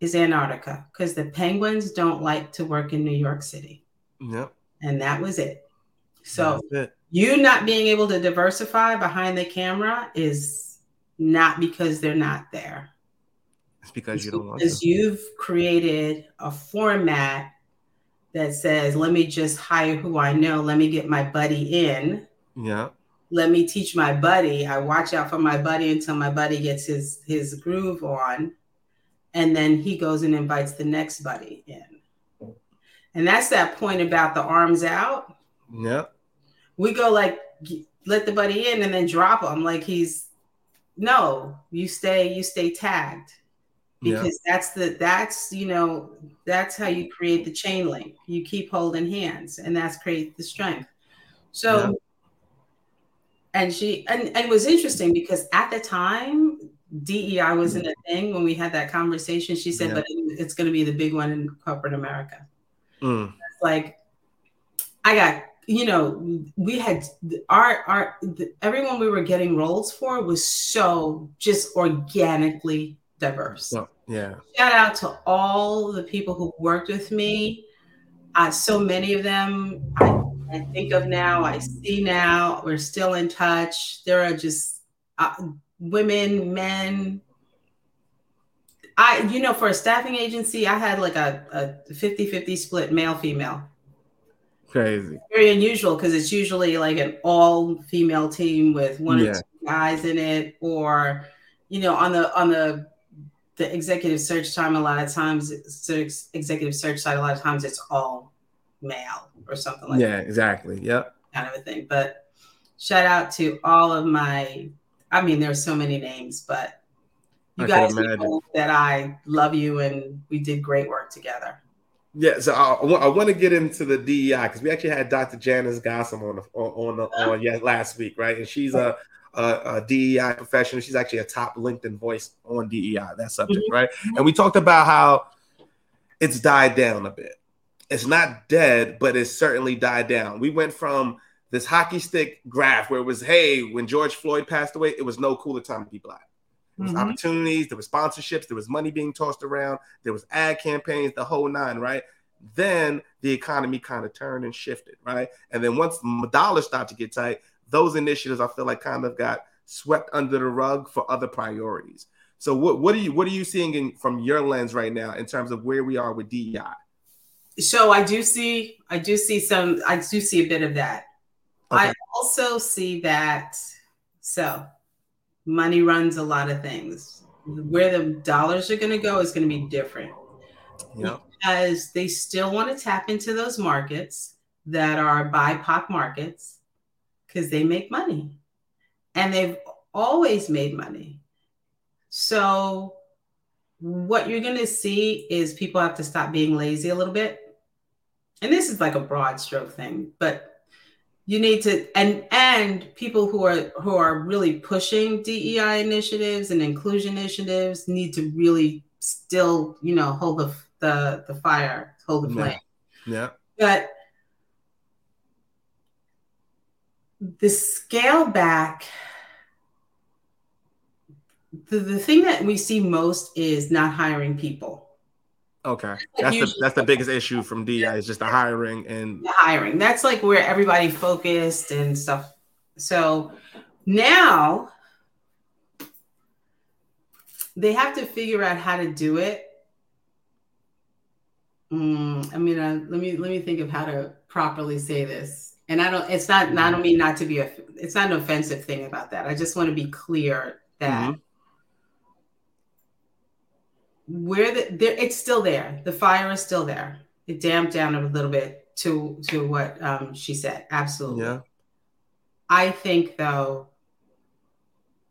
is Antarctica, because the penguins don't like to work in New York City. Yep. And that was it. So you not being able to diversify behind the camera is not because they're not there. It's because it's you don't want to. Because you've created a format that says, let me just hire who I know. Let me get my buddy in. Yeah. Let me teach my buddy. I watch out for my buddy until my buddy gets his, his groove on. And then he goes and invites the next buddy in. And that's that point about the arms out. Yeah. We go like, let the buddy in and then drop him. Like he's, no, you stay, you stay tagged because yeah. that's the, that's, you know, that's how you create the chain link. You keep holding hands and that's create the strength. So, yeah. and she, and, and it was interesting because at the time D E I wasn't a thing when we had that conversation. She said, yeah. but it, it's going to be the big one in corporate America. Mm. It's like, I got, you know, we had our, our, the, everyone we were getting roles for was so just organically diverse. Oh, yeah. Shout out to all the people who worked with me. Uh, so many of them I, I think of now, I see now, we're still in touch. There are just uh, women, men. I, you know, for a staffing agency, I had like a, a fifty-fifty split male-female. Crazy. Very unusual because it's usually like an all-female team with one yeah. or two guys in it, or, you know, on the on the the executive search time. A lot of times, executive search side. A lot of times, it's all male or something like yeah, that. Yeah, exactly. Yep. Kind of a thing. But shout out to all of my. I mean, there's so many names, but you I guys know that I love you, and we did great work together. Yeah, so I, I want to get into the D E I because we actually had Doctor Janice Gossam on the, on the, on yeah, last week, right? And she's a, a, a D E I professional. She's actually a top LinkedIn voice on D E I, that subject, mm-hmm. right? And we talked about how it's died down a bit. It's not dead, but it's certainly died down. We went from this hockey stick graph where it was, hey, when George Floyd passed away, it was no cooler time to be black. There was mm-hmm. opportunities, there was sponsorships, there was money being tossed around, there was ad campaigns, the whole nine, right? Then the economy kind of turned and shifted, right? And then once the dollar started to get tight, those initiatives I feel like kind of got swept under the rug for other priorities. So what what are you what are you seeing in, from your lens right now in terms of where we are with D E I? So I do see I do see some I do see a bit of that. Okay. I also see that so. Money runs a lot of things. Where the dollars are going to go is going to be different yeah. because they still want to tap into those markets that are B I P O C markets because they make money and they've always made money. So what you're going to see is people have to stop being lazy a little bit. And this is like a broad stroke thing, but you need to, and and people who are who are really pushing D E I initiatives and inclusion initiatives need to really still, you know, hold the the, the fire, hold the flame. Yeah. yeah. But the scale back, the, the thing that we see most is not hiring people. Okay, that's the that's the biggest issue from D E I is just the hiring and the hiring. That's like where everybody focused and stuff. So now they have to figure out how to do it. Mm, I mean, uh, let me let me think of how to properly say this. And I don't. It's not. Mm-hmm. I don't mean not to be. A, it's not an offensive thing about that. I just want to be clear that. Mm-hmm. Where the there, it's still there. The fire is still there. It damped down a little bit to to what um, she said. Absolutely. Yeah. I think though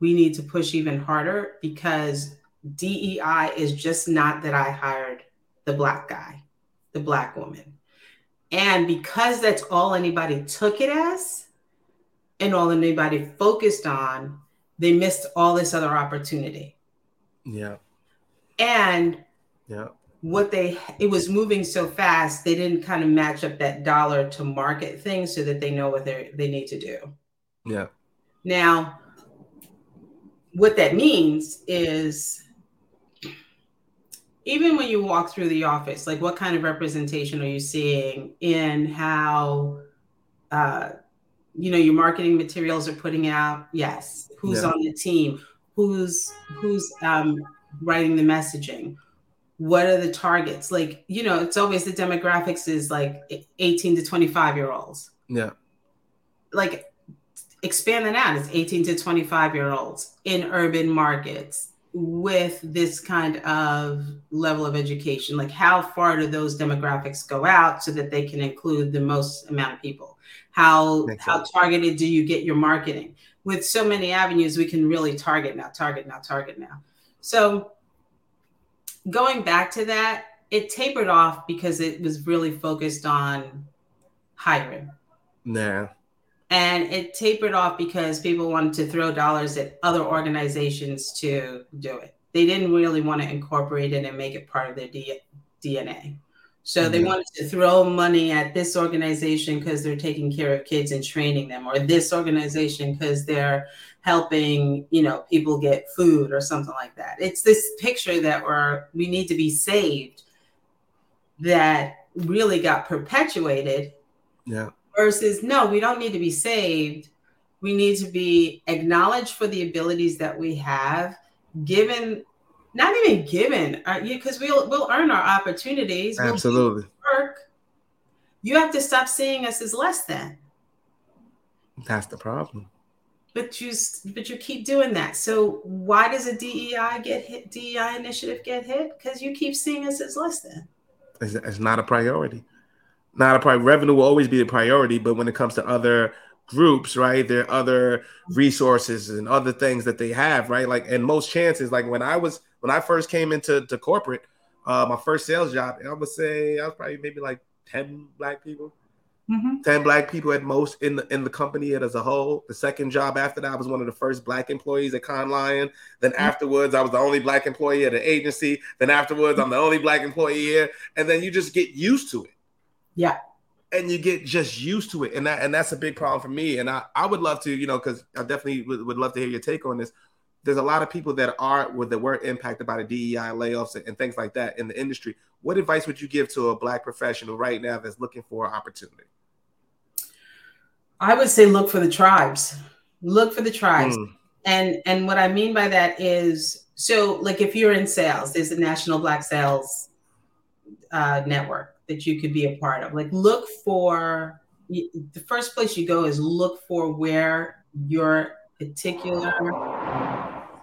we need to push even harder because D E I is just not that I hired the black guy, the black woman, and because that's all anybody took it as, and all anybody focused on, they missed all this other opportunity. Yeah. And yeah. what they, it was moving so fast, they didn't kind of match up that dollar to market thing so that they know what they they need to do. Yeah. Now, what that means is even when you walk through the office, like what kind of representation are you seeing in how, uh, you know, your marketing materials are putting out? Yes. Who's yeah. on the team? Who's, who's, um, writing the messaging? What are the targets? Like, you know, it's always the demographics is like eighteen to twenty-five year olds. Yeah. Like expand that out. It's eighteen to twenty-five year olds in urban markets with this kind of level of education. Like how far do those demographics go out so that they can include the most amount of people? How Makes how sense. Targeted do you get your marketing? With so many avenues, we can really target now, target now, target now. So going back to that, it tapered off because it was really focused on hiring. Nah. And it tapered off because people wanted to throw dollars at other organizations to do it. They didn't really want to incorporate it and make it part of their D- DNA. So mm-hmm. they wanted to throw money at this organization because they're taking care of kids and training them, or this organization because they're helping, you know, people get food or something like that. It's this picture that we're, we need to be saved that really got perpetuated. Yeah. Versus, no, we don't need to be saved. We need to be acknowledged for the abilities that we have, given Not even given, because we'll we'll earn our opportunities. Absolutely. We'll work. You have to stop seeing us as less than. That's the problem. But you but you keep doing that. So why does a D E I get hit? D E I initiative get hit? Because you keep seeing us as less than. It's, it's not a priority. Not a priority. Revenue will always be a priority, but when it comes to other groups, right? There are other resources and other things that they have, right? Like, and most chances, like when I was, when I first came into to corporate, uh, my first sales job, I would say I was probably maybe like ten black people, mm-hmm. ten black people at most in the in the company as a whole. The second job after that, I was one of the first black employees at Cannes Lion. Then mm-hmm. afterwards, I was the only black employee at an agency. Then afterwards, mm-hmm. I'm the only black employee here. And then you just get used to it. Yeah. And you get just used to it. And that and that's a big problem for me. And I, I would love to, you know, because I definitely would, would love to hear your take on this. There's a lot of people that are that were impacted by the D E I layoffs and, and things like that in the industry. What advice would you give to a black professional right now that's looking for an opportunity? I would say look for the tribes. Look for the tribes. Mm. And and what I mean by that is, so like if you're in sales, there's the National Black Sales uh, network that you could be a part of. Like look for, the first place you go is look for where your particular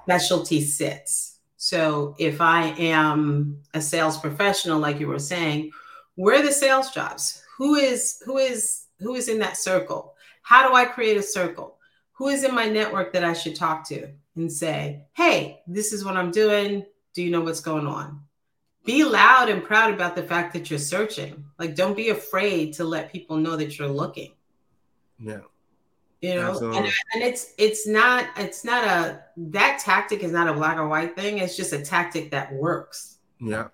specialty sits. So if I am a sales professional, like you were saying, where are the sales jobs? Who is, who is, who is in that circle? How do I create a circle? Who is in my network that I should talk to and say, hey, this is what I'm doing. Do you know what's going on? Be loud and proud about the fact that you're searching. Like, don't be afraid to let people know that you're looking. Yeah. You know, and, and it's, it's not, it's not a, that tactic is not a black or white thing. It's just a tactic that works. Yeah.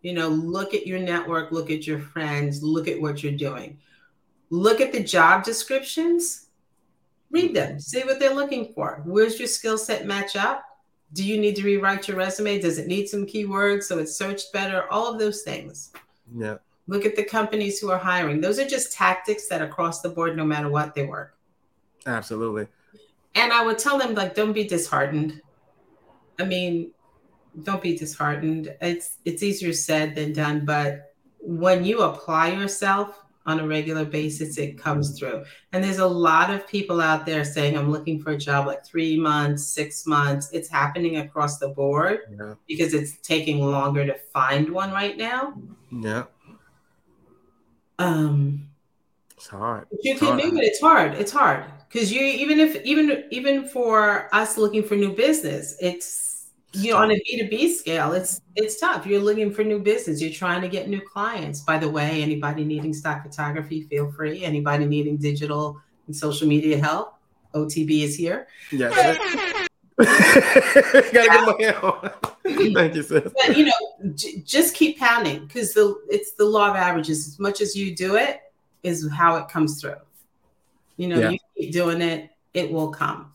You know, look at your network, look at your friends, look at what you're doing. Look at the job descriptions, read them, see what they're looking for. Where's your skill set match up? Do you need to rewrite your resume? Does it need some keywords so it's searched better? All of those things. Yeah. Look at the companies who are hiring. Those are just tactics that across the board, no matter what, they work. Absolutely. And I would tell them, like, don't be disheartened. I mean, don't be disheartened. It's it's easier said than done. But when you apply yourself on a regular basis, it comes through. And there's a lot of people out there saying, I'm looking for a job like three months, six months. It's happening across the board yeah. because it's taking longer to find one right now. Yeah. Um, it's hard. You it's can hard. do it. It's hard. It's hard. Because you, even if, even, even for us looking for new business, it's, you know, on a B two B scale, it's, it's tough. You're looking for new business. You're trying to get new clients. By the way, anybody needing stock photography, feel free. Anybody needing digital and social media help, O T B is here. Yes. Gotta yeah. get my hand on. Thank you, sis. But, you know, j- just keep pounding because the it's the law of averages. As much as you do it is how it comes through. You know, yeah. you keep doing it, it will come.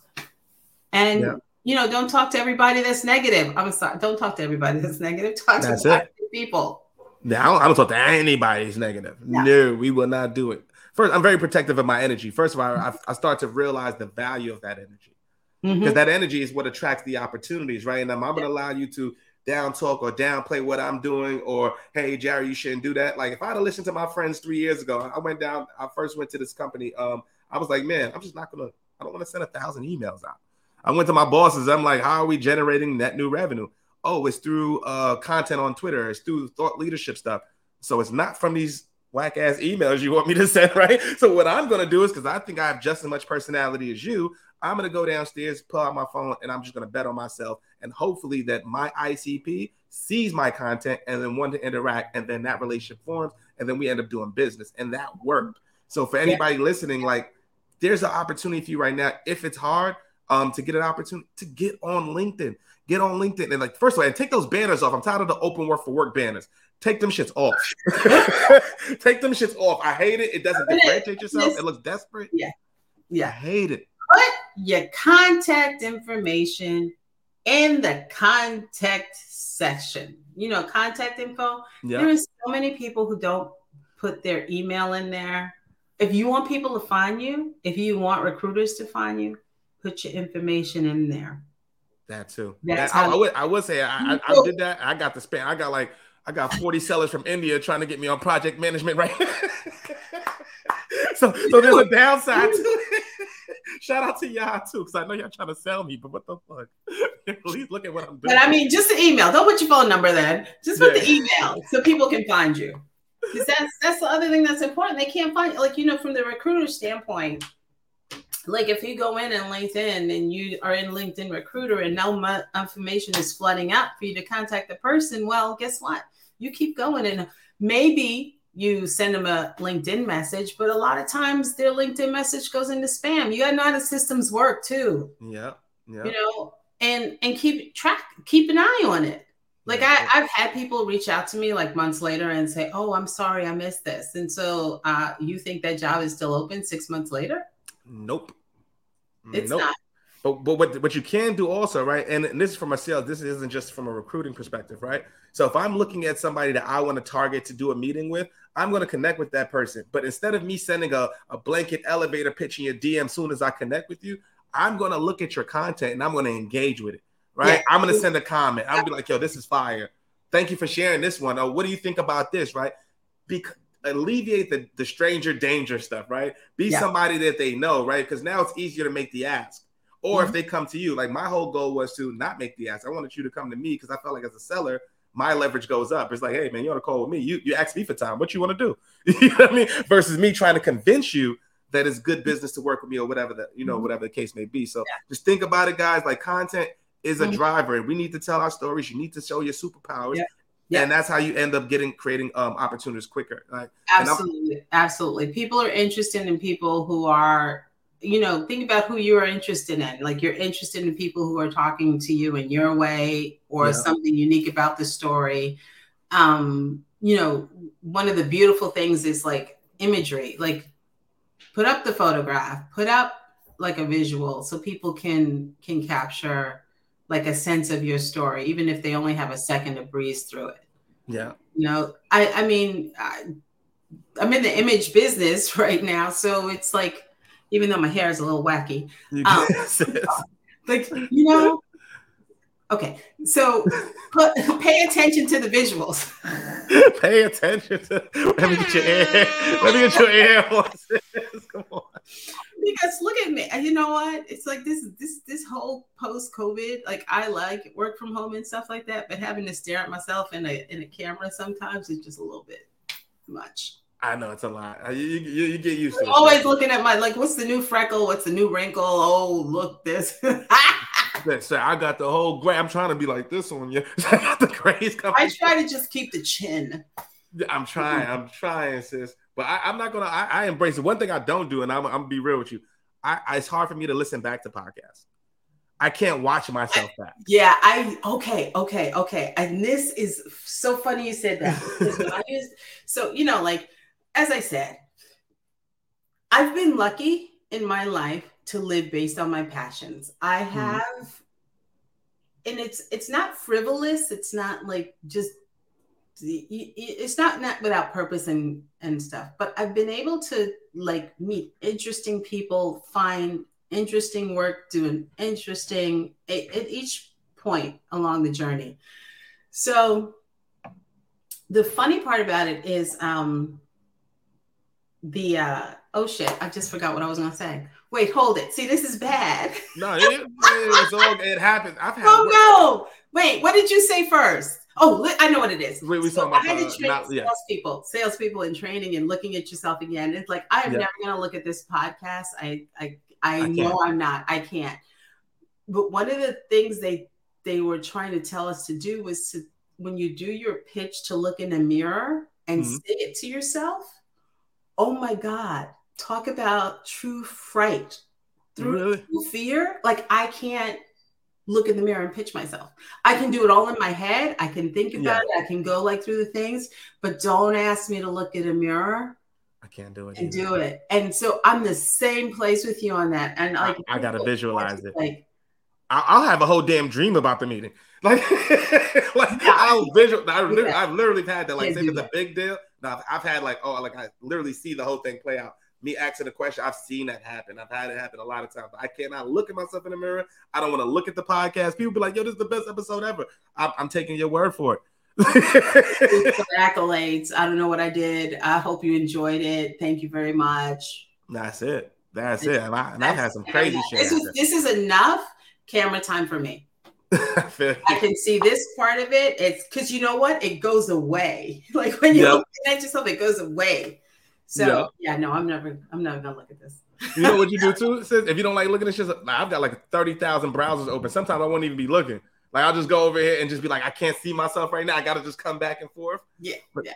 And, yeah. you know, don't talk to everybody that's negative. I'm sorry. Don't talk to everybody that's negative. Talk that's to positive people. No, I don't, I don't talk to anybody that's negative. No. no, we will not do it. First, I'm very protective of my energy. First of all, I, I start to realize the value of that energy because mm-hmm. that energy is what attracts the opportunities, right? And I'm, I'm going to yeah. allow you to down talk or downplay what I'm doing or, hey, Jerry, you shouldn't do that. Like if I had listened to my friends three years ago, I went down, I first went to this company, um, I was like, man, I'm just not going to, I don't want to send a thousand emails out. I went to my bosses. I'm like, how are we generating net new revenue? Oh, it's through uh, content on Twitter. It's through thought leadership stuff. So it's not from these whack ass emails you want me to send, right? So what I'm going to do is because I think I have just as much personality as you, I'm going to go downstairs, pull out my phone, and I'm just going to bet on myself. And hopefully that my I C P sees my content and then want to interact. And then that relationship forms. And then we end up doing business. And that worked. So for anybody yeah. listening, like, there's an opportunity for you right now. If it's hard um, to get an opportunity to get on LinkedIn, get on LinkedIn. And like, first of all, and take those banners off. I'm tired of the open work for work banners. Take them shits off. Take them shits off. I hate it. It doesn't differentiate yourself. It looks desperate. Yeah. Yeah. I hate it. Put your contact information in the contact section. You know, contact info. Yeah. There are so many people who don't put their email in there. If you want people to find you, if you want recruiters to find you, put your information in there. That too. That's that, how I, I, would, I would say I, I, I did that. I got the span. I got like I got forty sellers from India trying to get me on project management, right? so, so there's a downside to it. Shout out to y'all too, because I know y'all trying to sell me, but what the fuck? Please look at what I'm doing. But I mean, just an email. Don't put your phone number then. Just put yeah. the email so people can find you. Because that's that's the other thing that's important. They can't find you. Like, you know, from the recruiter standpoint, like if you go in and LinkedIn and you are in LinkedIn Recruiter and no mu- information is flooding out for you to contact the person, well, guess what? You keep going and maybe you send them a LinkedIn message, but a lot of times their LinkedIn message goes into spam. You got to know how the systems work too. Yeah, yeah. You know, and and keep track, keep an eye on it. Like I, I've had people reach out to me like months later and say, oh, I'm sorry, I missed this. And so uh, you think that job is still open six months later? Nope. It's nope. not. But but what, what you can do also, right? And, and this is for myself. This isn't just from a recruiting perspective, right? So if I'm looking at somebody that I want to target to do a meeting with, I'm going to connect with that person. But instead of me sending a, a blanket elevator pitch in your D M soon as I connect with you, I'm going to look at your content and I'm going to engage with it, right? Yeah. I'm going to send a comment. I'm going to be like, yo, this is fire. Thank you for sharing this one. Oh, what do you think about this, right? Because alleviate the, the stranger danger stuff, right? Be yeah. somebody that they know, right? Because now it's easier to make the ask. Or mm-hmm. if they come to you, like my whole goal was to not make the ask. I wanted you to come to me because I felt like as a seller, my leverage goes up. It's like, hey, man, you want to call with me? You you ask me for time. What you want to do? You know what I mean? Versus me trying to convince you that it's good business to work with me or whatever the, you know, mm-hmm. whatever the case may be. So yeah. just think about it, guys. Like content is a mm-hmm. driver and we need to tell our stories. You need to show your superpowers. Yeah. Yeah. And that's how you end up getting creating um, opportunities quicker. Like, absolutely. Absolutely. People are interested in people who are, you know, think about who you are interested in. Like you're interested in people who are talking to you in your way or yeah. something unique about the story. Um, you know, one of the beautiful things is like imagery, like put up the photograph, put up like a visual so people can, can capture like a sense of your story, even if they only have a second to breeze through it. Yeah. You know, I, I mean, I, I'm in the image business right now. So it's like, even though my hair is a little wacky. Um, like, you know, okay. So put, pay attention to the visuals. Pay attention to, let me get your air, let me get your air horses. Come on. Because look at me, you know what? It's like this, this, this whole post-COVID, like I like work from home and stuff like that, but having to stare at myself in a, in a camera sometimes is just a little bit much. I know it's a lot. You, you, you get used to it. I'm always looking at my, like, what's the new freckle? What's the new wrinkle? Oh, look, this. So I got the whole gray. I'm trying to be like this one. Yeah. I got the grays coming. I try to just keep the chin. I'm trying. I'm trying, sis. But I, I'm not going to, I embrace it. One thing I don't do, and I'm, I'm going to be real with you. I, I, it's hard for me to listen back to podcasts. I can't watch myself back. Yeah, I okay, okay, okay. And this is so funny you said that. I used, so, you know, like, as I said, I've been lucky in my life to live based on my passions. I have, mm-hmm. and it's it's not frivolous. It's not like just, it's not, not without purpose and, and stuff. But I've been able to like meet interesting people, find interesting work, do an interesting at, at each point along the journey. So the funny part about it is, um, The uh oh shit, I just forgot what I was gonna say. Wait, hold it. See, this is bad. No, it, it, it's all, it happens. I've had oh no, wait, what did you say first? Oh, I know what it is. We, we so talking about I had to train uh, not, yeah. salespeople, salespeople in training and looking at yourself again. It's like I am yeah. never gonna look at this podcast. I I I, I know I'm not, I can't. But one of the things they they were trying to tell us to do was to when you do your pitch to look in a mirror and mm-hmm. say it to yourself. Oh my God, talk about true fright. Through really? True fear, like I can't look in the mirror and pitch myself. I can do it all in my head. I can think about yeah. it. I can go like through the things, but don't ask me to look in a mirror. I can't do it. And either. do it. And so I'm the same place with you on that. And like I, I gotta visualize it. Like, I'll have a whole damn dream about the meeting. Like, like yeah, I'll visual. I literally, I've literally had that. Like, say it's a big deal. Now I've, I've had like, oh, like I literally see the whole thing play out. me asking a question. I've seen that happen. I've had it happen a lot of times. I cannot look at myself in the mirror. I don't want to look at the podcast. People be like, yo, this is the best episode ever. I'm, I'm taking your word for it. Accolades. I don't know what I did. I hope you enjoyed it. Thank you very much. That's it. That's it. And, I, and I've had some crazy shit. This is, this is enough camera time for me. I can see this part of it. It's because you know what? It goes away. Like when you yep. look at yourself, it goes away. So yep. yeah, no, I'm never, I'm never gonna look at this. You know what you do too, sis? If you don't like looking at shit, I've got like thirty thousand browsers open. Sometimes I won't even be looking. Like I'll just go over here and just be like, I can't see myself right now. I gotta just come back and forth. Yeah, yeah.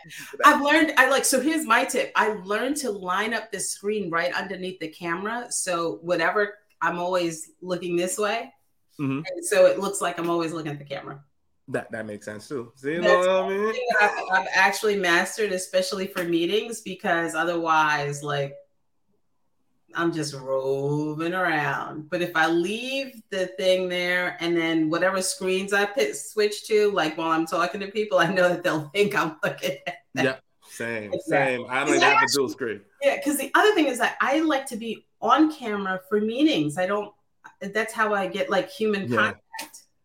I've learned. I like. So here's my tip. I learned to line up the screen right underneath the camera. So whatever, I'm always looking this way, mm-hmm. and so it looks like I'm always looking at the camera. That that makes sense too. See, you know what I mean? I've, I've actually mastered, especially for meetings, because otherwise, like, I'm just roving around. But if I leave the thing there and then whatever screens I pick, switch to, like while I'm talking to people, I know that they'll think I'm looking at that. Yeah, same, exactly. same. I don't have to dual screen. Yeah, because the other thing is that I like to be on camera for meetings. I don't, that's how I get like human yeah. contact.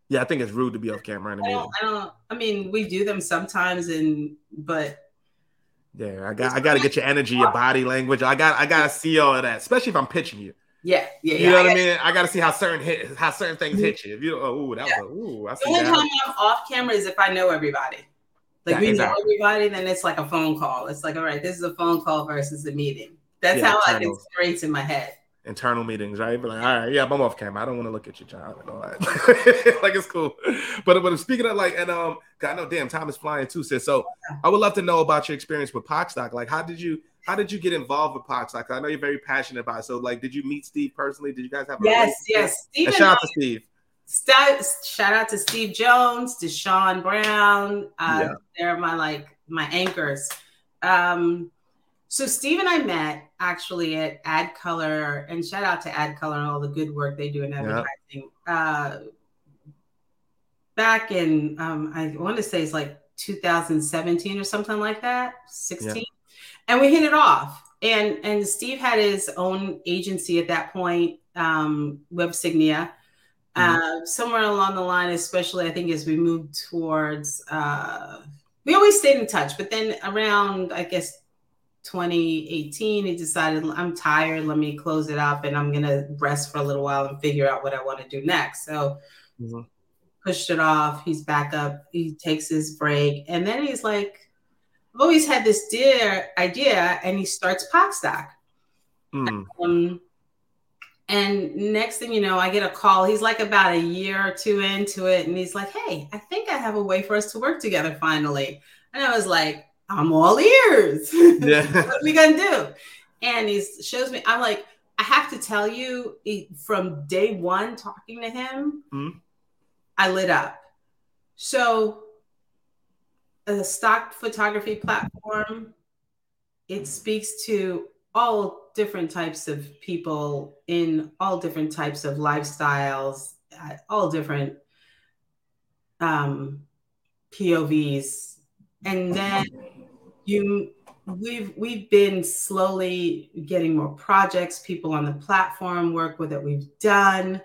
Yeah, I think it's rude to be off camera. I don't, I don't, I mean, we do them sometimes, and but. Yeah, I got I got to get your energy, your body language. I got I got to see all of that, especially if I'm pitching you. Yeah, yeah, yeah. You know I what I mean? I got to see how certain hit, how certain things hit you. If you, oh, ooh, that yeah. was, ooh, I see that. The only time I'm off camera is if I know everybody. Like that, we exactly. know everybody, then it's like a phone call. It's like, all right, this is a phone call versus a meeting. That's yeah, how I can straight in my head. Internal meetings, right? But like, all right, yeah, I'm off camera. I don't want to look at your job and all that. Like, it's cool. But but speaking of like, and um, I know, damn, time is flying too, sis. So I would love to know about your experience with Pocstock. Like, how did you how did you get involved with Pocstock? I know you're very passionate about it. So like, did you meet Steve personally? Did you guys have a yes, yes? Steve and shout out to Steve. St- shout out to Steve Jones, DeShawn Brown. Uh, yeah. They're my like my anchors. Um, so Steve and I met actually at Ad Color, and shout out to Ad Color and all the good work they do in advertising. Yeah. Uh, back in, um, I want to say it's like two thousand seventeen or something like that, sixteen. Yeah. And we hit it off. And and Steve had his own agency at that point, um, Websignia. Mm-hmm. Uh, somewhere along the line, especially I think as we moved towards, uh, we always stayed in touch, but then around, I guess, twenty eighteen, he decided, I'm tired, let me close it up and I'm gonna rest for a little while and figure out what I want to do next. So mm-hmm. pushed it off. He's back up, he takes his break, and then he's like, I've always had this dear idea, and he starts Pocstock. Mm. Um, and next thing you know, I get a call. He's like about a year or two into it, and he's like, hey, I think I have a way for us to work together finally. And I was like, I'm all ears. Yeah. What are we gonna do? And he shows me. I'm like, I have to tell you, he, from day one talking to him, mm-hmm. I lit up. So, a stock photography platform. It speaks to all different types of people in all different types of lifestyles, all different um, P O Vs, and then. You, we've we've been slowly getting more projects, people on the platform, work with that we've done,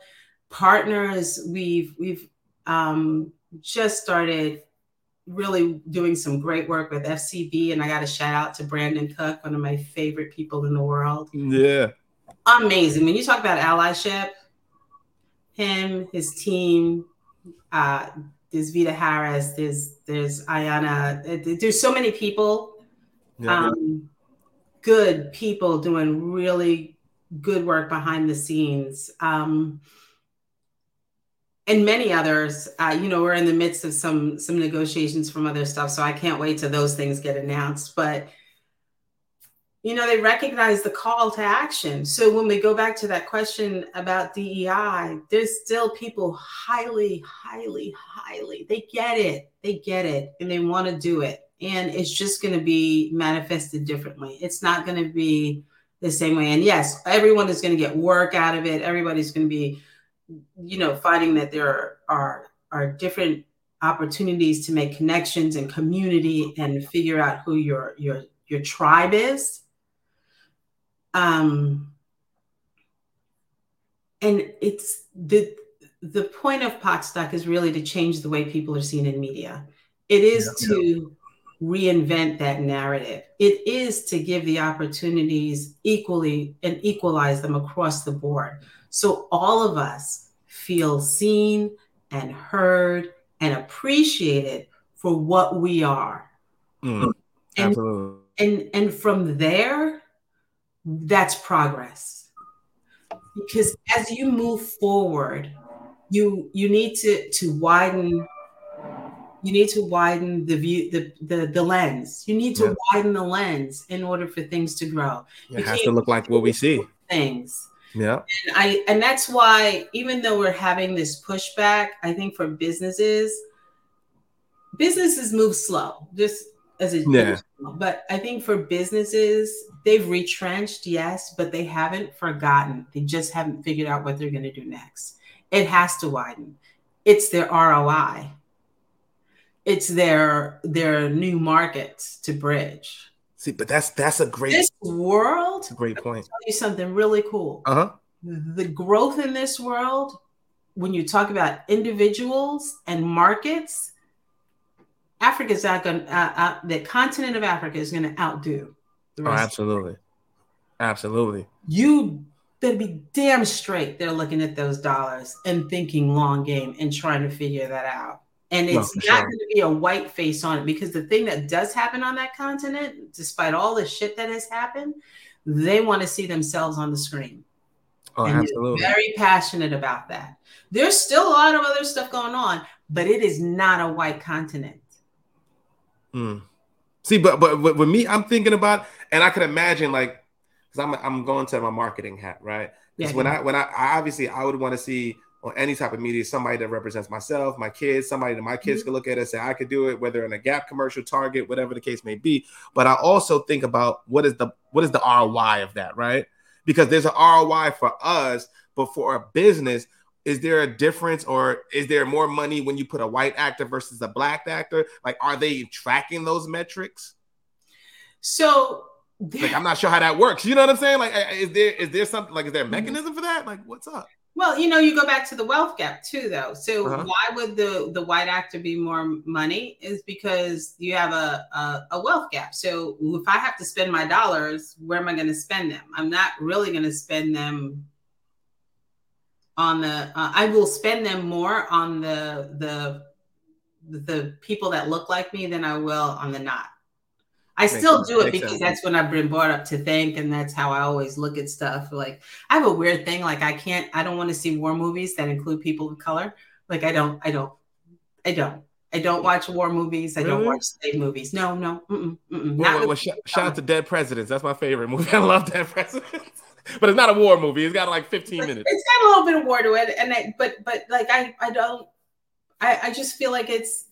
partners. We've we've um, just started really doing some great work with F C B, and I got a shout out to Brandon Cook, one of my favorite people in the world. Yeah, amazing. When you talk about allyship, him, his team. Uh, There's Vita Harris, there's there's Ayana, there's so many people, yeah, um, yeah. good people doing really good work behind the scenes, um, and many others. Uh, you know, we're in the midst of some some negotiations from other stuff, so I can't wait till those things get announced. But you know, they recognize the call to action. So when we go back to that question about D E I, there's still people highly, highly, highly, they get it. They get it. And they want to do it. And it's just going to be manifested differently. It's not going to be the same way. And yes, everyone is going to get work out of it. Everybody's going to be, you know, finding that there are, are different opportunities to make connections and community and figure out who your, your, your tribe is. Um, and it's the the point of Pocstock is really to change the way people are seen in media. It is yeah. to reinvent that narrative. It is to give the opportunities equally and equalize them across the board. So all of us feel seen and heard and appreciated for what we are. Mm, and, absolutely. And, and from there, that's progress. Because as you move forward, you you need to, to widen you need to widen the view the the, the lens. You need to yeah. widen the lens in order for things to grow. It you has to look like what we see. Things. Yeah. And I and that's why, even though we're having this pushback, I think for businesses, businesses move slow. Just as a yeah. But I think for businesses, they've retrenched, yes, but they haven't forgotten. They just haven't figured out what they're going to do next. It has to widen. It's their R O I. It's their their new markets to bridge. See, but that's that's a great this world. That's a great point. I'll tell you something really cool. Uh huh. The growth in this world, when you talk about individuals and markets, Africa's not going to, uh, uh, the continent of Africa is going to outdo the rest. Oh, absolutely. Absolutely. You better be damn straight they're looking at those dollars and thinking long game and trying to figure that out. And it's no, not sure. going to be a white face on it, because the thing that does happen on that continent, despite all the shit that has happened, they want to see themselves on the screen. Oh, and absolutely. They're very passionate about that. There's still a lot of other stuff going on, but it is not a white continent. Mm. See, but, but but with me, I'm thinking about, and I could imagine, like, because I'm I'm going to my marketing hat, right? Because yeah, when yeah. I when I, I obviously I would want to see on any type of media somebody that represents myself, my kids, somebody that my kids mm-hmm. could look at and say I could do it, whether in a Gap commercial, Target, whatever the case may be. But I also think about what is the what is the R O I of that, right? Because there's an R O I for us, but for a business. Is there a difference, or is there more money when you put a white actor versus a black actor? Like, are they tracking those metrics? So, there, like, I'm not sure how that works. You know what I'm saying? Like, is there is there something like is there a mechanism for that? Like, what's up? Well, you know, you go back to the wealth gap too, though. So, uh-huh. why would the the white actor be more money? Is because you have a, a a wealth gap. So, if I have to spend my dollars, where am I going to spend them? I'm not really going to spend them. On the, uh, I will spend them more on the the the people that look like me than I will on the not. I makes still sense. do it makes because sense. That's when I've been brought up to think, and that's how I always look at stuff. Like, I have a weird thing. Like, I can't, I don't want to see war movies that include people of color. Like, I don't, I don't, I don't, I don't watch war movies. I really? don't watch slave movies. No, no. Mm-mm, mm-mm. Well, well, well, shout, shout out to Dead Presidents. That's my favorite movie. I love Dead Presidents. But it's not a war movie. It's got like fifteen like, minutes. It's got a little bit of war to it, and I, but but like I I don't I, I just feel like it's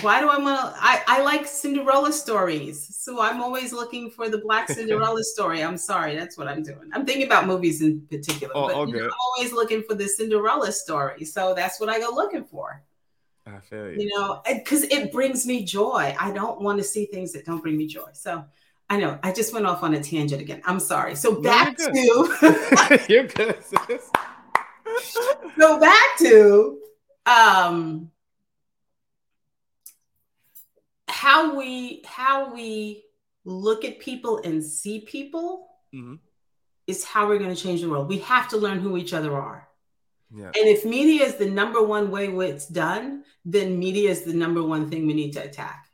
why do I want to I I like Cinderella stories, so I'm always looking for the Black Cinderella story. I'm sorry, that's what I'm doing. I'm thinking about movies in particular, oh, but okay. you know, I'm always looking for the Cinderella story, so that's what I go looking for. I feel you. You know, because it brings me joy. I don't want to see things that don't bring me joy. So. I know. I just went off on a tangent again. I'm sorry. So back no, you're to you're good. Sis. So back to um, how we how we look at people and see people mm-hmm. is how we're going to change the world. We have to learn who each other are. Yeah. And if media is the number one way it's done, then media is the number one thing we need to attack.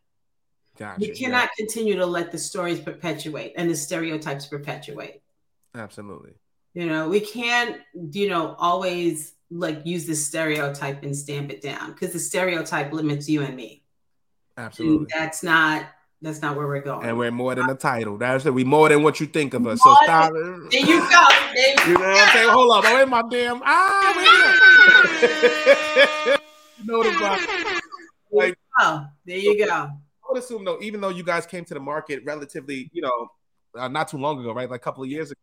Gotcha, you cannot yeah. continue to let the stories perpetuate and the stereotypes perpetuate. Absolutely. You know, we can't, you know, always like use the stereotype and stamp it down, because the stereotype limits you and me. Absolutely. And that's not, that's not where we're going. And we're more than a title. That's it. We more than what you think of us. More so stop. Than, there you go. There you, you know go. What I'm saying? Hold on. Wait, my damn. Ah, wait. You know what I'm like, oh, there you go. I would assume, though, even though you guys came to the market relatively, you know, uh, not too long ago, right? Like a couple of years ago,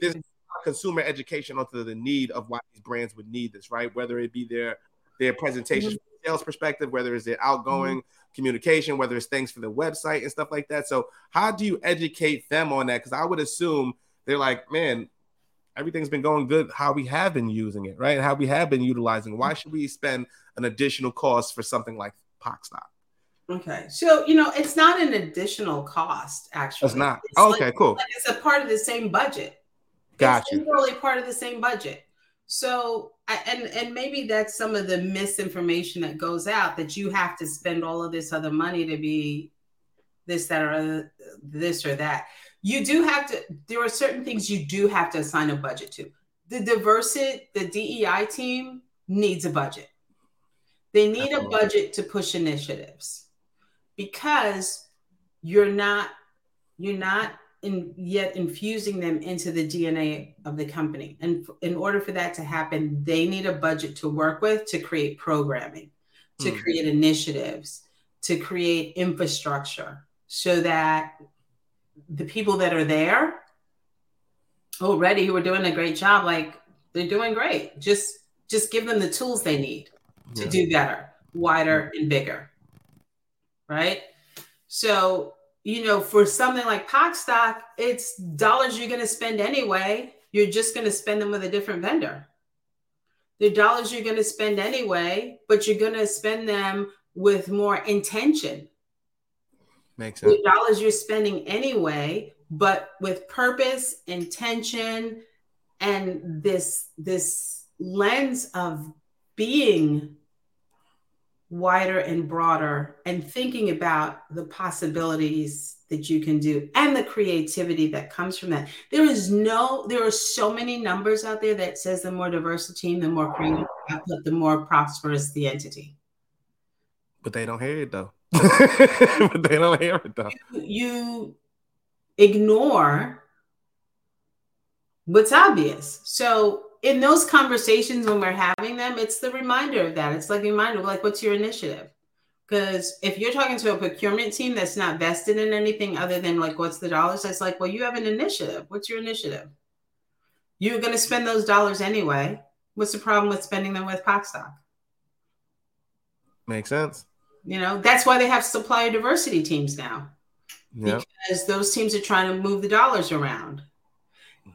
there's consumer education onto the need of why these brands would need this, right? Whether it be their their presentations mm-hmm. from a sales perspective, whether it's their outgoing mm-hmm. communication, whether it's things for the website and stuff like that. So how do you educate them on that? Because I would assume they're like, man, everything's been going good, how we have been using it, right? And how we have been utilizing it. Why should we spend an additional cost for something like Pocstock? Okay. So, you know, it's not an additional cost, actually. It's not. It's oh, okay, like, cool. Like it's a part of the same budget. Gotcha. It's literally part of the same budget. So, I, and, and maybe that's some of the misinformation that goes out, that you have to spend all of this other money to be this, that, or this or that. You do have to, there are certain things you do have to assign a budget to. The diversity, the D E I team needs a budget. They need a budget to push initiatives, because you're not, you're not in yet infusing them into the D N A of the company. And in order for that to happen, they need a budget to work with, to create programming, to mm. create initiatives, to create infrastructure, so that the people that are there already who are doing a great job, like they're doing great. Just, just give them the tools they need to yeah. do better, wider and bigger. Right. So, you know, for something like Pocstock, it's dollars you're going to spend anyway. You're just going to spend them with a different vendor. The dollars you're going to spend anyway, but you're going to spend them with more intention. Makes sense. The dollars you're spending anyway, but with purpose, intention, and this this lens of being wider and broader, and thinking about the possibilities that you can do and the creativity that comes from that. There is no, there are so many numbers out there that says the more diverse the team, the more creative output, the more prosperous the entity. But they don't hear it though. But they don't hear it though. You, you ignore what's obvious. So in those conversations, when we're having them, it's the reminder of that. It's like a reminder, like, what's your initiative? Because if you're talking to a procurement team that's not vested in anything other than like, what's the dollars? That's like, well, you have an initiative. What's your initiative? You're going to spend those dollars anyway. What's the problem with spending them with Pocstock? Makes sense. You know, that's why they have supplier diversity teams now, yep. because those teams are trying to move the dollars around.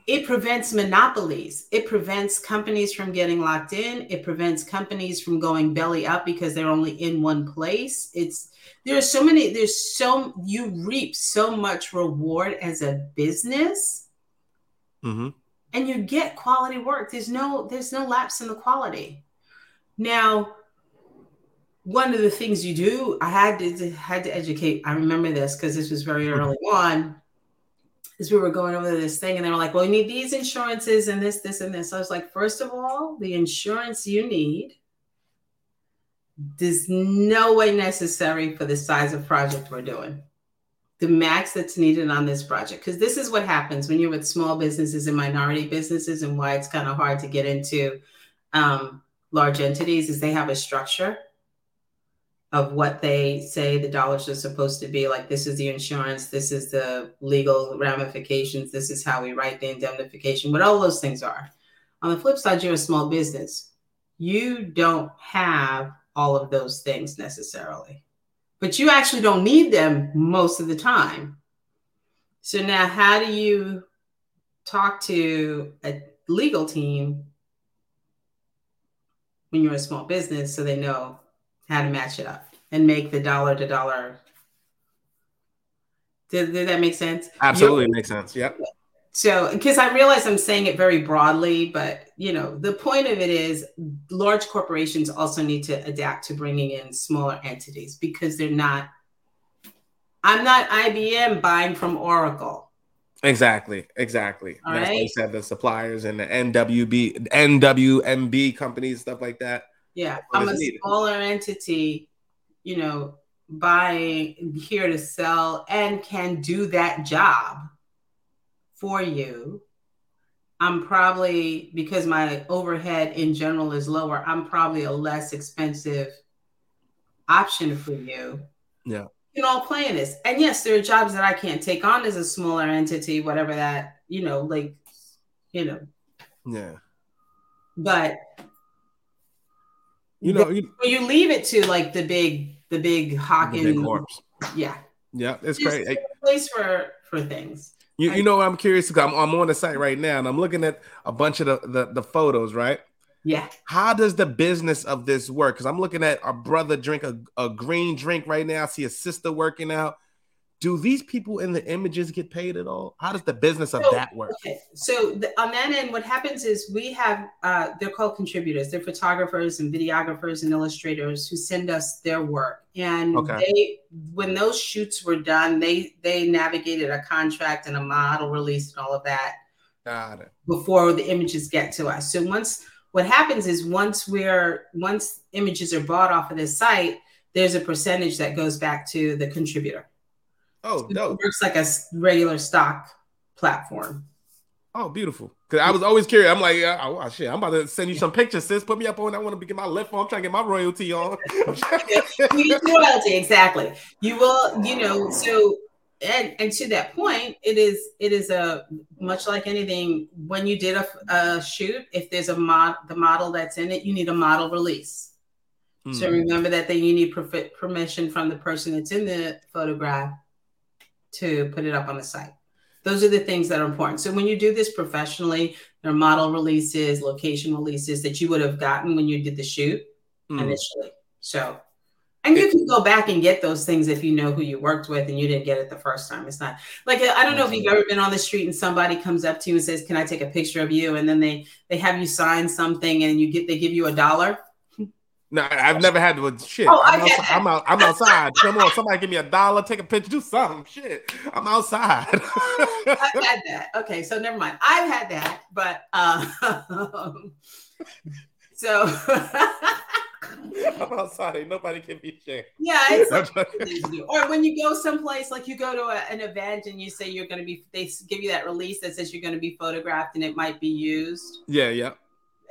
It prevents monopolies. It prevents companies from getting locked in. It prevents companies from going belly up because they're only in one place. It's there's so many, there's so you reap so much reward as a business mm-hmm. and you get quality work. There's no, there's no lapse in the quality. Now, one of the things you do, I had to had to educate. I remember this because this was very early on. Is we were going over this thing, and they were like, "Well, you need these insurances and this, this, and this." So I was like, first of all, the insurance you need is no way necessary for the size of project we're doing. The max that's needed on this project, because this is what happens when you're with small businesses and minority businesses, and why it's kind of hard to get into um, large entities is they have a structure of what they say the dollars are supposed to be. Like, this is the insurance, this is the legal ramifications, this is how we write the indemnification, what all those things are. On the flip side, you're a small business. You don't have all of those things necessarily, but you actually don't need them most of the time. So now how do you talk to a legal team when you're a small business so they know how to match it up and make the dollar to dollar. Did, did that make sense? Absolutely yep. makes sense. Yep. So, because I realize I'm saying it very broadly, but you know, the point of it is large corporations also need to adapt to bringing in smaller entities, because they're not, I'm not I B M buying from Oracle. Exactly. Exactly. All That's right? Why you said the suppliers and the N W B, N W M B companies, stuff like that. Yeah, I'm a smaller entity, you know, buying here to sell and can do that job for you. I'm probably, because my overhead in general is lower, I'm probably a less expensive option for you. Yeah. You know, playing this. And yes, there are jobs that I can't take on as a smaller entity, whatever that, you know, like, you know. Yeah. But you know, you, you leave it to like the big, the big Hawkins. Yeah. Yeah. It's great. Place for, for things. You, you know what I'm curious because I'm, I'm on the site right now and I'm looking at a bunch of the, the, the photos, right? Yeah. How does the business of this work? Because I'm looking at a brother drink a, a green drink right now. I see a sister working out. Do these people in the images get paid at all? How does the business of so, that work? Okay. So the, on that end, what happens is we have, uh, they're called contributors. They're photographers and videographers and illustrators who send us their work. And okay. they, when those shoots were done, they they navigated a contract and a model release and all of that Got it. before the images get to us. So once, what happens is once we're, once images are bought off of this site, there's a percentage that goes back to the contributor. Oh, no! So it works like a regular stock platform. Oh, beautiful. Because I was always curious. I'm like, oh, oh, shit, I'm about to send you some pictures, sis. Put me up on. I want to get my lift on. I'm trying to get my royalty on. You need royalty, exactly. You will, you know, so, and and to that point, it is, it is a, much like anything, when you did a, a shoot, if there's a mod, the model that's in it, you need a model release. Mm. So remember that then you need per- permission from the person that's in the photograph to put it up on the site. Those are the things that are important. So when you do this professionally, there are model releases, location releases that you would have gotten when you did the shoot mm. initially. So, and it, you can go back and get those things if you know who you worked with and you didn't get it the first time. It's not like, I don't know if you've ever been on the street and somebody comes up to you and says, can I take a picture of you? And then they, they have you sign something and you get, they give you a dollar. No, I've never had to. Shit, oh, I'm, okay. outside, I'm out. I'm outside. Come on, somebody give me a dollar, take a picture, do something. Shit, I'm outside. I've had that. Okay, so never mind. I've had that, but um, so I'm outside. Ain't nobody give me shit. Yeah, it's or when you go someplace, like you go to a, an event and you say you're going to be. They give you that release that says you're going to be photographed and it might be used. Yeah, yeah.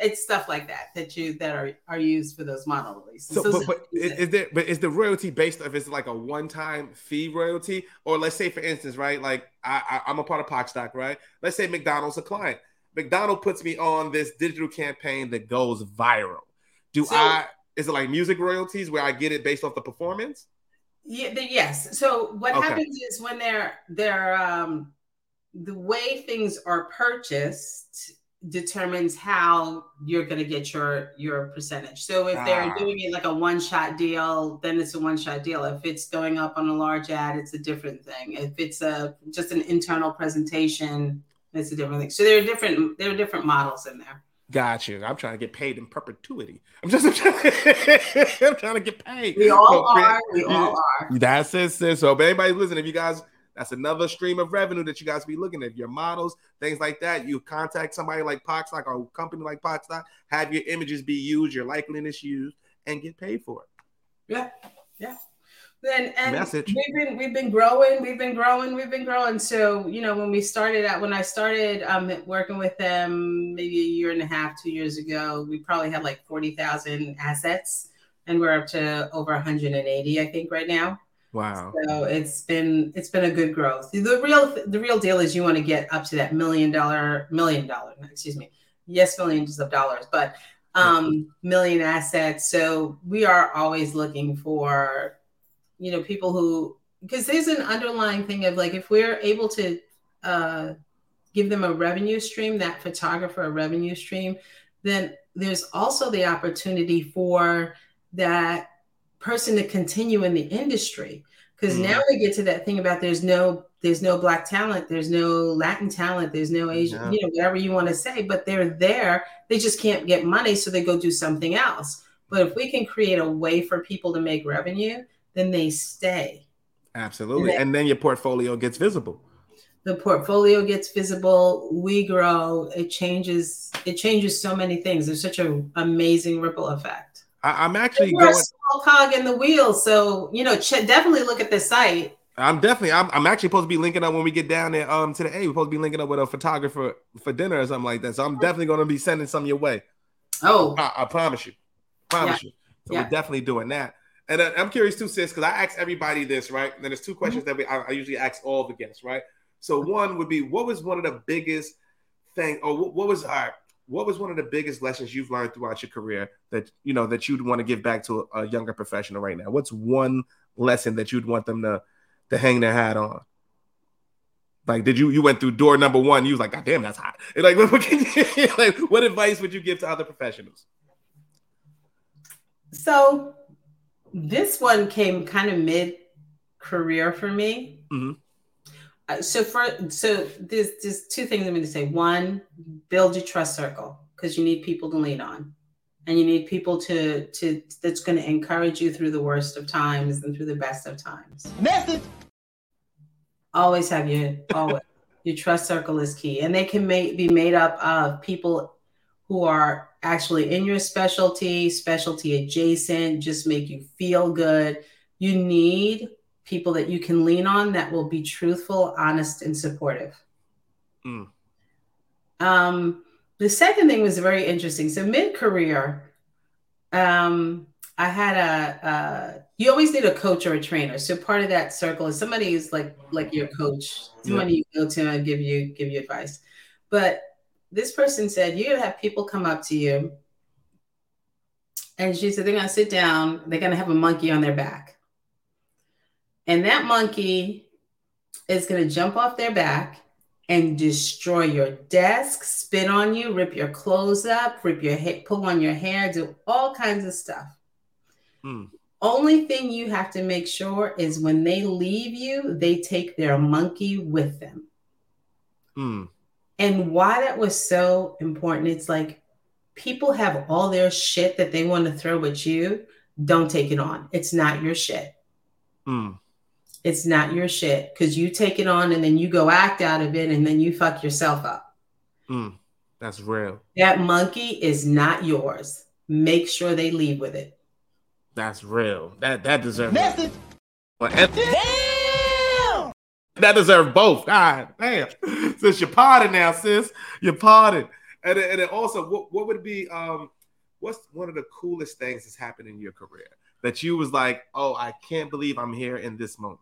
It's stuff like that that you that are, are used for those model releases. So, so but, but is, is there but is the royalty based if it's like a one-time fee royalty? Or let's say for instance, right? Like I, I I'm a part of Pocstock, right? Let's say McDonald's a client. McDonald's puts me on this digital campaign that goes viral. Do so, I is it like music royalties where I get it based off the performance? Yeah, the, yes. So what okay. happens is when they're they're um, the way things are purchased determines how you're going to get your your percentage. So if they're ah. doing it like a one-shot deal, then it's a one-shot deal. If it's going up on a large ad, it's a different thing. If it's a just an internal presentation, it's a different thing. So there are different there are different models in there. Got you. I'm trying to get paid in perpetuity. I'm just I'm trying, I'm trying to get paid. We all so, are. We all are. That's it, sis. So if anybody listen, if you guys. That's another stream of revenue that you guys be looking at. Your models, things like that. You contact somebody like Pocstock or a company like Pocstock, have your images be used, your likeliness used, and get paid for it. Yeah, yeah. Then and Message. we've been we've been growing, we've been growing, we've been growing. So you know when we started out, when I started um, working with them maybe a year and a half, two years ago, we probably had like forty thousand assets, and we're up to over one hundred and eighty, I think, right now. Wow. So it's been it's been a good growth. The real the real deal is you want to get up to that million dollar million dollar, excuse me. Yes, millions of dollars, but um million assets. So we are always looking for, you know, people who because there's an underlying thing of like if we're able to uh give them a revenue stream, that photographer a revenue stream, then there's also the opportunity for that person to continue in the industry because mm. now we get to that thing about there's no there's no black talent, there's no Latin talent, there's no Asian, yeah. you know, whatever you want to say, but they're there, they just can't get money, so they go do something else. But if we can create a way for people to make revenue, then they stay. Absolutely. And, that, and then your portfolio gets visible. The portfolio gets visible. We grow. It changes. It changes so many things. There's such an amazing ripple effect. I'm actually going. We're a small cog in the wheel, so you know, ch- definitely look at the site. I'm definitely. I'm, I'm actually supposed to be linking up when we get down there um to the A. We're supposed to be linking up with a photographer for dinner or something like that. So I'm definitely going to be sending some your way. Oh, I, I promise you, promise yeah. you. So yeah. we're definitely doing that. And uh, I'm curious too, sis, because I ask everybody this, right? And then there's two questions mm-hmm. that we I, I usually ask all the guests, right? So one would be, what was one of the biggest thing, or what, what was all right? What was one of the biggest lessons you've learned throughout your career that, you know, that you'd want to give back to a, a younger professional right now? What's one lesson that you'd want them to, to hang their hat on? Like, did you, you went through door number one, you was like, God damn, that's hot. And like, what, what can you, like, what advice would you give to other professionals? So this one came kind of mid-career for me. Mm-hmm. Uh, so for so there's, there's two things I'm going to say. One, build your trust circle, because you need people to lean on. And you need people to, to that's going to encourage you through the worst of times and through the best of times. Message. Always have your always your trust circle is key, and they can make, be made up of people who are actually in your specialty, specialty adjacent, just make you feel good. You need people that you can lean on that will be truthful, honest, and supportive. Mm. Um. The second thing was very interesting. So mid-career, um, I had a, a, you always need a coach or a trainer. So part of that circle is somebody who's like, like your coach, somebody yeah. you go to and give you, give you advice. But this person said, you're going to have people come up to you. And she said, they're going to sit down. They're going to have a monkey on their back. And that monkey is going to jump off their back and destroy your desk, spit on you, rip your clothes up, rip your hair, pull on your hair, do all kinds of stuff. Mm. Only thing you have to make sure is when they leave you, they take their monkey with them. Mm. And why that was so important, it's like people have all their shit that they want to throw at you. Don't take it on. It's not your shit. Mm. It's not your shit, because you take it on and then you go act out of it and then you fuck yourself up. Mm, that's real. That monkey is not yours. Make sure they leave with it. That's real. That that deserves message. Damn! That deserves both. God damn. Since you're pardoned now, sis. You're pardoned. And and then also, what, what would be um, what's one of the coolest things that's happened in your career that you was like, oh, I can't believe I'm here in this moment?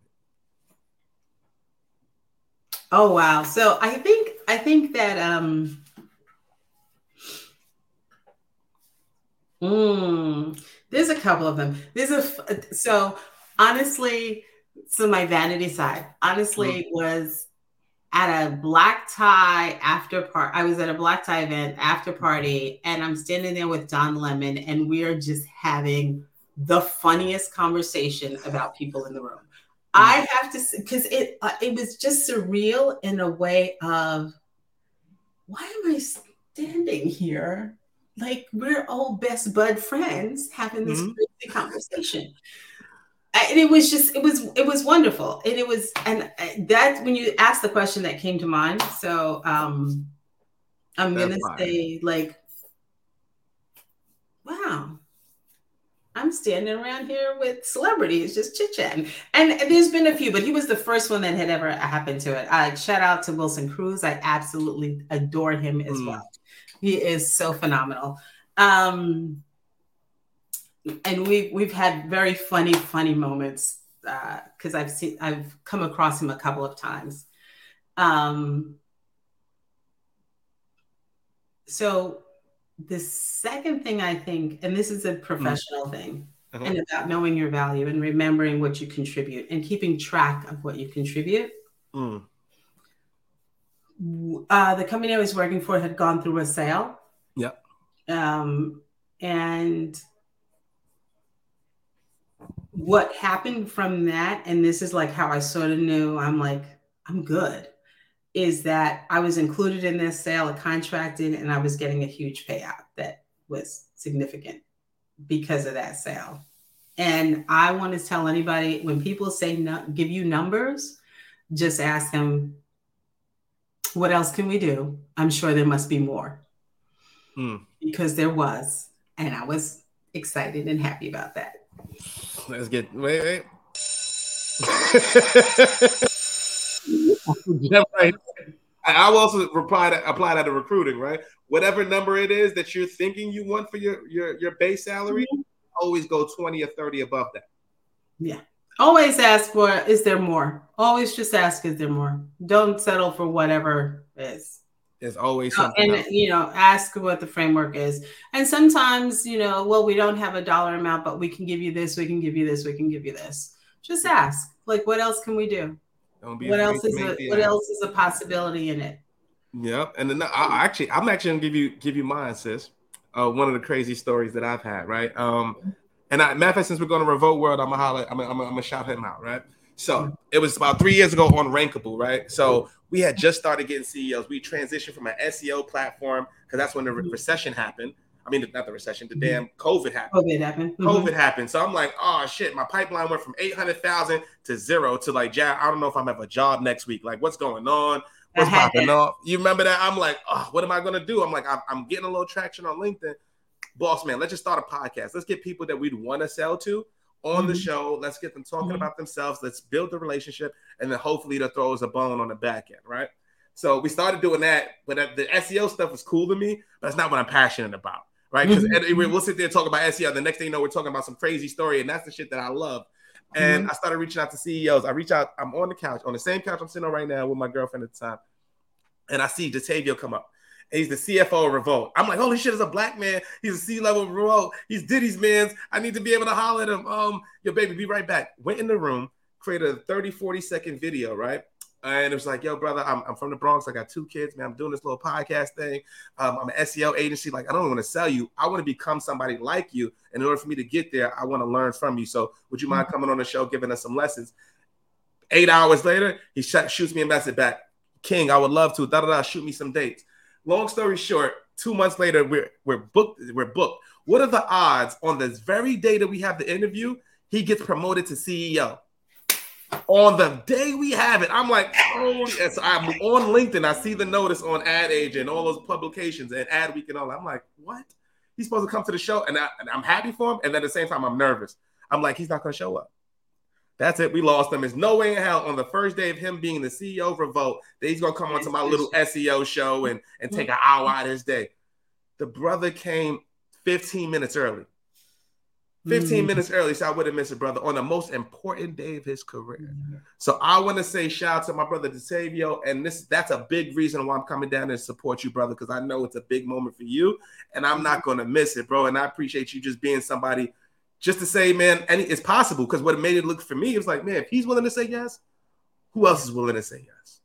Oh, wow. So I think I think that um, mm, there's a couple of them. There's a so honestly, so my vanity side honestly mm-hmm. was at a black tie after part. I was at a black tie event after party, and I'm standing there with Don Lemon, and we are just having the funniest conversation about people in the room. I have to, because it uh, it was just surreal in a way of, why am I standing here? Like, we're all best bud friends having this mm-hmm. crazy conversation. And it was just, it was, it was wonderful. And it was, and that, when you asked the question, that came to mind. So um, I'm going to say, like, wow. I'm standing around here with celebrities just chit-chatting. And there's been a few, but he was the first one that had ever happened to it. I shout out to Wilson Cruz. I absolutely adore him as mm. well. He is so phenomenal. Um, and we've, we've had very funny, funny moments because uh, I've seen, I've come across him a couple of times. Um, so the second thing I think, and this is a professional thing, uh-huh. and about knowing your value and remembering what you contribute and keeping track of what you contribute. Mm. Uh, the company I was working for had gone through a sale. Yep. Um, and what happened from that, and this is like how I sort of knew I'm like, I'm good, is that I was included in this sale, I contracted, and I was getting a huge payout that was significant because of that sale. And I want to tell anybody, when people say no, give you numbers, just ask them, what else can we do? I'm sure there must be more. Mm. Because there was, and I was excited and happy about that. Let's get, wait, wait. Yeah, right. I will also reply to, apply that to recruiting, right? Whatever number it is that you're thinking you want for your your, your base salary, mm-hmm. always go twenty or thirty above that. Yeah. Always ask for, is there more? Always just ask, is there more? Don't settle for whatever is. There's always something. And, else. you know, ask what the framework is. And sometimes, you know, well, we don't have a dollar amount, but we can give you this, we can give you this, we can give you this. Just ask, like, what else can we do? Don't be what else is a, what else is a possibility in it? Yep. And then I actually I'm actually gonna give you give you mine, sis. Uh, one of the crazy stories that I've had, right? Um, and I, matter of fact, since we're going to Revolt World, I'm gonna holler, I'm gonna, I'm gonna shout him out, right? So it was about three years ago on Rankable, right? So we had just started getting C E Os. We transitioned from an S E O platform because that's when the re- recession happened. I mean, not the recession, the damn COVID happened. COVID happened. Mm-hmm. COVID happened. So I'm like, oh, shit, my pipeline went from eight hundred thousand to zero to like, yeah, I don't know if I'm going to have a job next week. Like, what's going on? What's popping off? You remember that? I'm like, oh, what am I going to do? I'm like, I'm, I'm getting a little traction on LinkedIn. Boss, man, let's just start a podcast. Let's get people that we'd want to sell to on mm-hmm. the show. Let's get them talking mm-hmm. about themselves. Let's build the relationship. And then hopefully they'll throw us a bone on the back end, right? So we started doing that. But the S E O stuff was cool to me, but it's not what I'm passionate about. Right, because mm-hmm. we'll sit there and talk about S E O. The next thing you know, we're talking about some crazy story, and that's the shit that I love. And mm-hmm. I started reaching out to C E Os. I reach out. I'm on the couch, on the same couch I'm sitting on right now with my girlfriend at the time, and I see DeTavio come up. And he's the C F O of Revolt. I'm like, holy shit, is a black man. He's a C-level of Revolt. He's Diddy's man's. I need to be able to holler at him. Um, yo, baby, be right back. Went in the room, created a thirty, forty second video, right? And it was like, yo, brother, I'm, I'm from the Bronx. I got two kids, man. I'm doing this little podcast thing. Um, I'm an S E O agency. Like, I don't want to sell you. I want to become somebody like you. And in order for me to get there, I want to learn from you. So would you mind coming on the show, giving us some lessons? Eight hours later, he sh- shoots me a message back. King, I would love to. Da da da. Shoot me some dates. Long story short, two months later, we're we're booked. We're booked. What are the odds on this very day that we have the interview, he gets promoted to C E O? On the day we have it, I'm like, oh, so I'm on LinkedIn. I see the notice on Ad Age and all those publications and Ad Week and all that. I'm like, what? He's supposed to come to the show, and, I, and I'm happy for him. And at the same time, I'm nervous. I'm like, he's not going to show up. That's it. We lost him. There's no way in hell on the first day of him being the C E O of Revolt that he's going to come onto my little S E O show and, and take an hour out of his day. The brother came fifteen minutes early. fifteen minutes early, so I would have missed a brother on the most important day of his career. Mm-hmm. So I want to say shout out to my brother DeTavio, and this that's a big reason why I'm coming down and support you, brother, because I know it's a big moment for you, and I'm mm-hmm. not going to miss it, bro. And I appreciate you just being somebody just to say, man, and it's possible, because what made it look for me, it was like, man, if he's willing to say yes, who else is willing to say yes?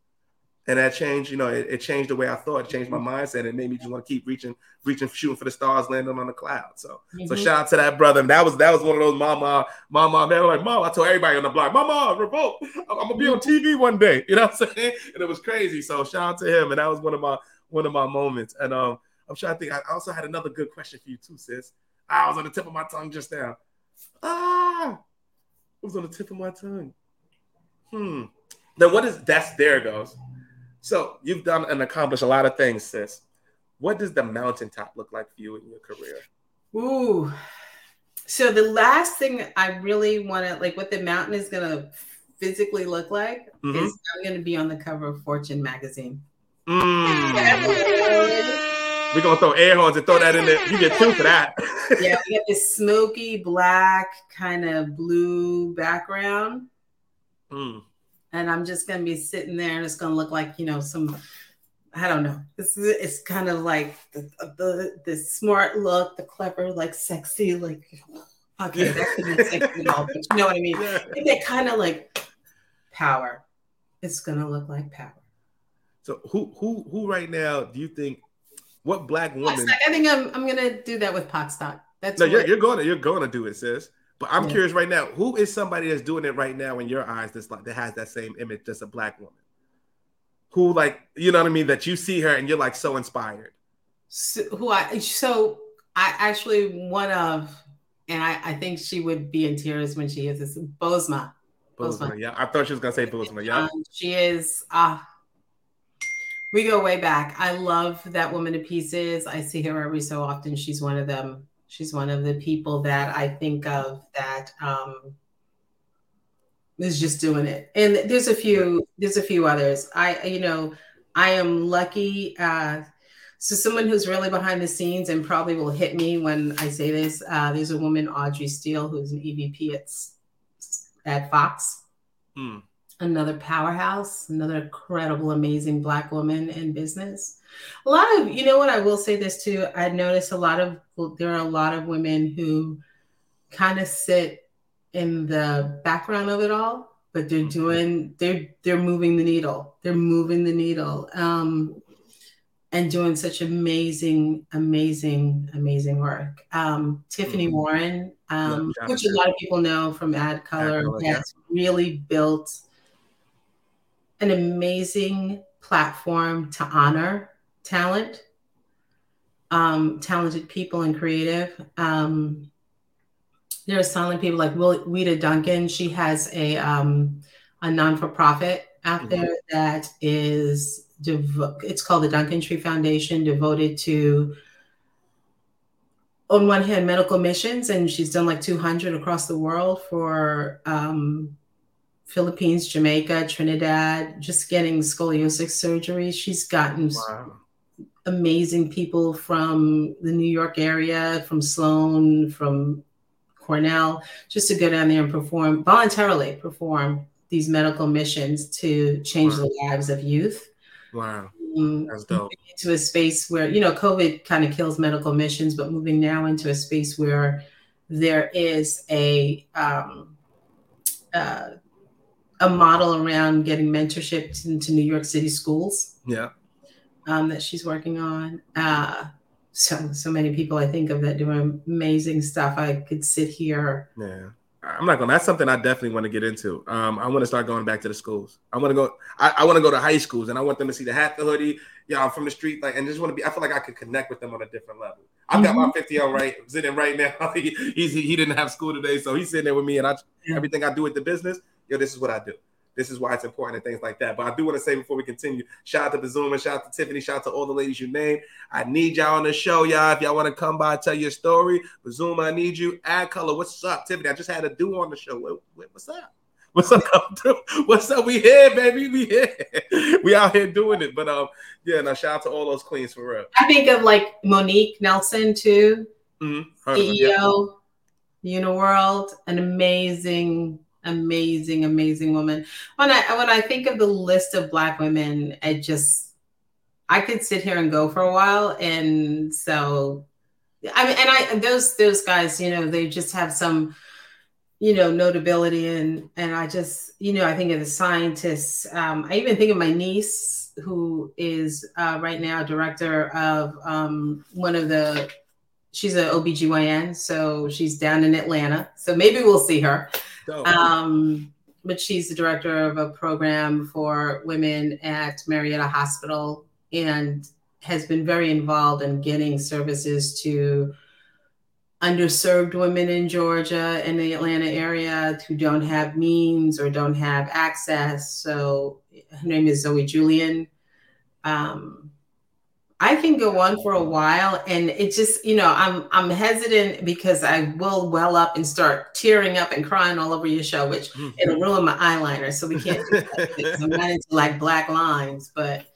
And that changed, you know, it, it changed the way I thought. It changed my mindset. It made me just want to keep reaching, reaching, shooting for the stars, landing on the cloud. So, mm-hmm. so shout out to that brother. And that was that was one of those mama, mama, man. I'm like, mom, I told everybody on the block, mama, Revolt, I'm, I'm gonna be on T V one day. You know what I'm saying? And it was crazy. So shout out to him. And that was one of my one of my moments. And um, I'm trying to think. I also had another good question for you too, sis. I was on the tip of my tongue just now. Ah, it was on the tip of my tongue. Hmm. Then what is that's there it goes. So you've done and accomplished a lot of things, sis. What does the mountaintop look like for you in your career? Ooh. So the last thing I really want to, like what the mountain is going to physically look like mm-hmm. is I'm going to be on the cover of Fortune magazine. Mm. We're going to throw air horns and throw that in there. You get two for that. Yeah, we get this smoky black kind of blue background. Mm. And I'm just going to be sitting there and it's going to look like, you know, some, I don't know. It's, it's kind of like the, the the smart look, the clever, like sexy, like, okay, yeah. That could be sexy at all, but you know what I mean? Yeah. That kind of like power. It's going to look like power. So who who who right now do you think, what black woman? Pocstock. I think I'm I'm going to do that with Pocstock. That's no, you're, you're going to, you're going to do it, sis. But I'm yeah. curious right now, who is somebody that's doing it right now in your eyes that's like that has that same image, just a black woman? Who, like, you know what I mean, that you see her and you're like so inspired. So, who I so I actually one of, and I, I think she would be in tears when she hears this, Bozoma. Bozoma, yeah. I thought she was gonna say Bozoma, yeah. Um, she is uh we go way back. I love that woman to pieces. I see her every so often. She's one of them. She's one of the people that I think of that um, is just doing it. And there's a few, there's a few others. I, you know, I am lucky. Uh, so someone who's really behind the scenes and probably will hit me when I say this. Uh, there's a woman, Audrey Steele, who's an E V P at, at Fox. Hmm. Another powerhouse, another incredible, amazing Black woman in business. A lot of, you know what, I will say this too. I notice a lot of, well, there are a lot of women who kind of sit in the background of it all. but they're doing, they're, they're moving the needle. They're moving the needle um, and doing such amazing, amazing, amazing work. Um, Tiffany Warren, um, yeah, which a lot of people know from Ad Color, has yeah. really built an amazing platform to honor talent, um, talented people and creative. Um, There are some people like Weta Duncan. She has a um, a non-for-profit out there mm-hmm. that is, devo- it's called the Duncan Tree Foundation, devoted to, on one hand, medical missions. And she's done like two hundred across the world for um, Philippines, Jamaica, Trinidad, just getting scoliosis surgery. She's gotten wow. amazing people from the New York area, from Sloan, from Cornell, just to go down there and perform, voluntarily perform these medical missions to change wow. the lives of youth. Wow, um, that's dope. Into a space where, you know, COVID kind of kills medical missions, but moving now into a space where there is a um, uh, a model around getting mentorship into New York City schools. Yeah, um, that she's working on. Uh, So, so many people I think of that doing amazing stuff. I could sit here. Yeah, I'm not gonna. That's something I definitely want to get into. Um, I want to start going back to the schools. I want to go. I, I want to go to high schools, and I want them to see the hat, the hoodie. Yeah, I'm from the street, like, and just want to be. I feel like I could connect with them on a different level. I've got mm-hmm. my fifty-year-old right sitting right now. he, he's, he he didn't have school today, so he's sitting there with me, and I yeah. everything I do with the business. Yo, this is what I do. This is why it's important and things like that. But I do want to say before we continue, shout out to Bozoma, shout out to Tiffany, shout out to all the ladies you named. I need y'all on the show, y'all. If y'all want to come by, tell your story. Bozoma, I need you. Ad Color, what's up, Tiffany? I just had a do on the show. What, what, what's up? What's up? What's up? We here, baby. We here. We out here doing it. But um, yeah, no, shout out to all those queens for real. I think of like Monique Nelson too, mm-hmm. C E O, yeah. Uniworld, an amazing. Amazing, amazing woman. When I when I think of the list of Black women, I just I could sit here and go for a while. And so, I mean, and I those those guys, you know, they just have some, you know, notability. And and I just, you know, I think of the scientists. Um, I even think of my niece, who is uh, right now director of um, one of the. She's an O B G Y N, so she's down in Atlanta. So maybe we'll see her. Oh. Um, but she's the director of a program for women at Marietta Hospital and has been very involved in getting services to underserved women in Georgia and the Atlanta area who don't have means or don't have access. So her name is Zoe Julian. Um, I can go on for a while, and it just, you know, I'm I'm hesitant because I will well up and start tearing up and crying all over your show, which mm-hmm. it'll ruin my eyeliner, so we can't do that. I'm not into like black lines, but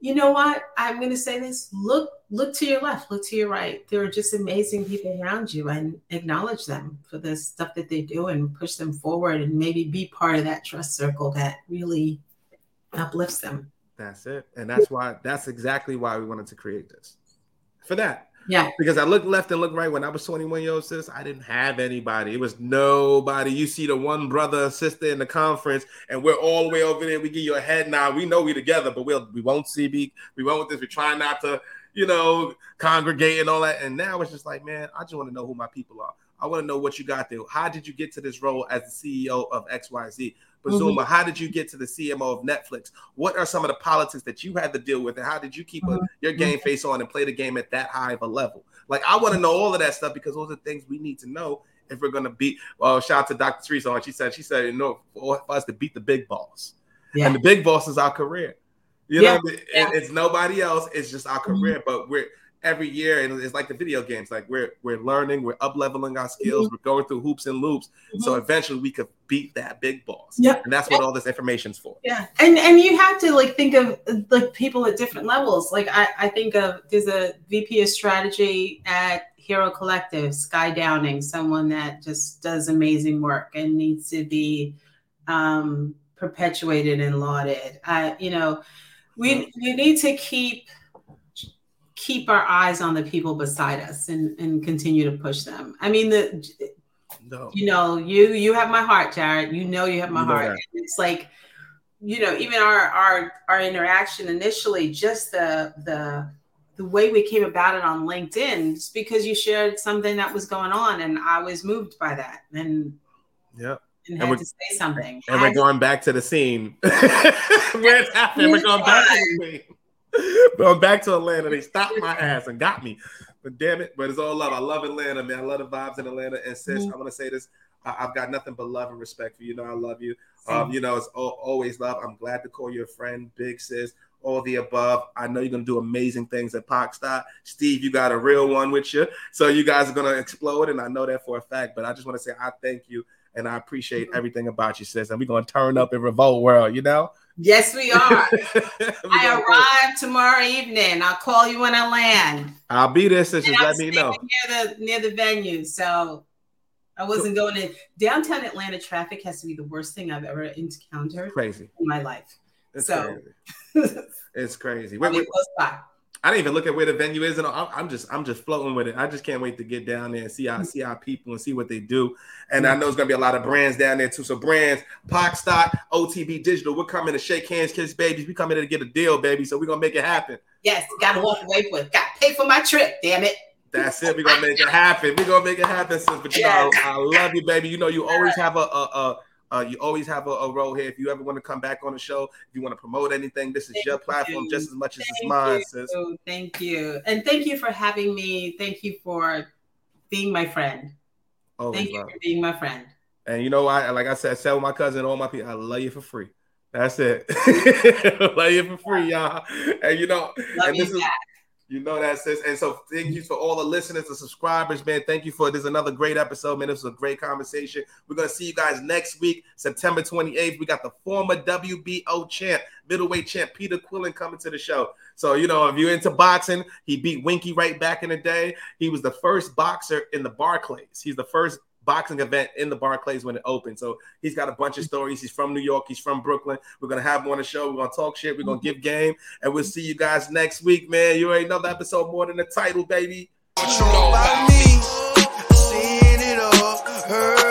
you know what? I'm going to say this. Look, look to your left, look to your right. There are just amazing people around you, and acknowledge them for the stuff that they do and push them forward, and maybe be part of that trust circle that really uplifts them. That's it. And that's why, that's exactly why we wanted to create this for that. Yeah. Because I looked left and looked right. When I was twenty-one years old, sis, I didn't have anybody. It was nobody. You see the one brother, sister in the conference, and we're all the way over there. We give you a head now. We know we together, but we'll, we won't C B. We won't with this. We try not to, you know, congregate and all that. And now it's just like, man, I just want to know who my people are. I want to know what you got there. How did you get to this role as the C E O of X Y Z? Bozoma, mm-hmm. how did you get to the C M O of Netflix? What are some of the politics that you had to deal with, and how did you keep mm-hmm. a, your game face on and play the game at that high of a level? Like, I want to know all of that stuff, because those are things we need to know if we're going to beat. Well, shout out to Doctor Teresa on. She said, she said, you know, for us to beat the big boss. Yeah. And the big boss is our career. You yeah. know what I mean? yeah. It's nobody else. It's just our career. Mm-hmm. But we're every year, and it's like the video games. Like, we're we're learning, we're up leveling our skills, mm-hmm. we're going through hoops and loops, mm-hmm. so eventually we could beat that big boss. Yeah, and that's what all this information's for. Yeah, and and you have to like think of like people at different levels. Like I I think of there's a V P of strategy at Hero Collective, Sky Downing, someone that just does amazing work and needs to be um, perpetuated and lauded. I you know we we need to keep. keep our eyes on the people beside us and, and continue to push them. I mean, the No. You know, you you have my heart, Jared. You know you have my you heart. It's like, you know, even our our our interaction initially, just the the the way we came about it on LinkedIn, it's because you shared something that was going on, and I was moved by that. And yeah. And, and had to say something. And I, we're going back to the scene. Where it's happening. We're going back to the scene. Going back to Atlanta. They stopped my ass and got me. But damn it. But it's all love. I love Atlanta, man. I love the vibes in Atlanta. And sis, mm-hmm. I want to say this. I, I've got nothing but love and respect for you. You know, I love you. Um, you know, it's all, always love. I'm glad to call you a friend. Big sis. All the above. I know you're going to do amazing things at Pocstock. Steve, you got a real one with you. So you guys are going to explode. And I know that for a fact. But I just want to say I thank you. And I appreciate mm-hmm. everything about you, sis. And we're going to turn up in Revolt World, you know? Yes, we are. I arrive go. tomorrow evening. I'll call you when I land. I'll be there, sis. Just let me know. Near the, near the venue. So I wasn't so, going in. Downtown Atlanta traffic has to be the worst thing I've ever encountered crazy. in my life. It's so crazy. It's crazy. Wait, wait. Close by. I didn't even look at where the venue is, and I'm just I'm just floating with it. I just can't wait to get down there and see our see our people and see what they do. And I know it's gonna be a lot of brands down there too. So brands, Pocstock, O T B Digital, we're coming to shake hands, kiss babies. We coming in to get a deal, baby. So we're gonna make it happen. Yes, gotta walk away with. Gotta pay for my trip. Damn it. That's it. We're gonna make it happen. We're gonna make it happen, sis. But you know, I love you, baby. You know, you always have a a. a Uh, you always have a, a role here. If you ever want to come back on the show, if you want to promote anything, this is thank your platform you. just as much as thank it's mine, you. sis. Thank you. And thank you for having me. Thank you for being my friend. Always thank you love. for being my friend. And you know, I like I said, I said with my cousin and all my people, I love you for free. That's it. I love you for free, y'all. And you know, love and you this is. You know that, sis. And so thank you for all the listeners, the subscribers, man. Thank you for this. Another great episode, man. This was a great conversation. We're going to see you guys next week, September twenty-eighth. We got the former W B O champ, middleweight champ, Peter Quillen coming to the show. So, you know, if you're into boxing, he beat Winky right back in the day. He was the first boxer in the Barclays. He's the first boxing event in the Barclays when it opened. So he's got a bunch of stories. He's from New York. He's from Brooklyn. We're going to have him on the show. We're going to talk shit. We're going to give game. And we'll see you guys next week, man. You already know the episode More Than a Title, baby. What you know about me? Seeing it all.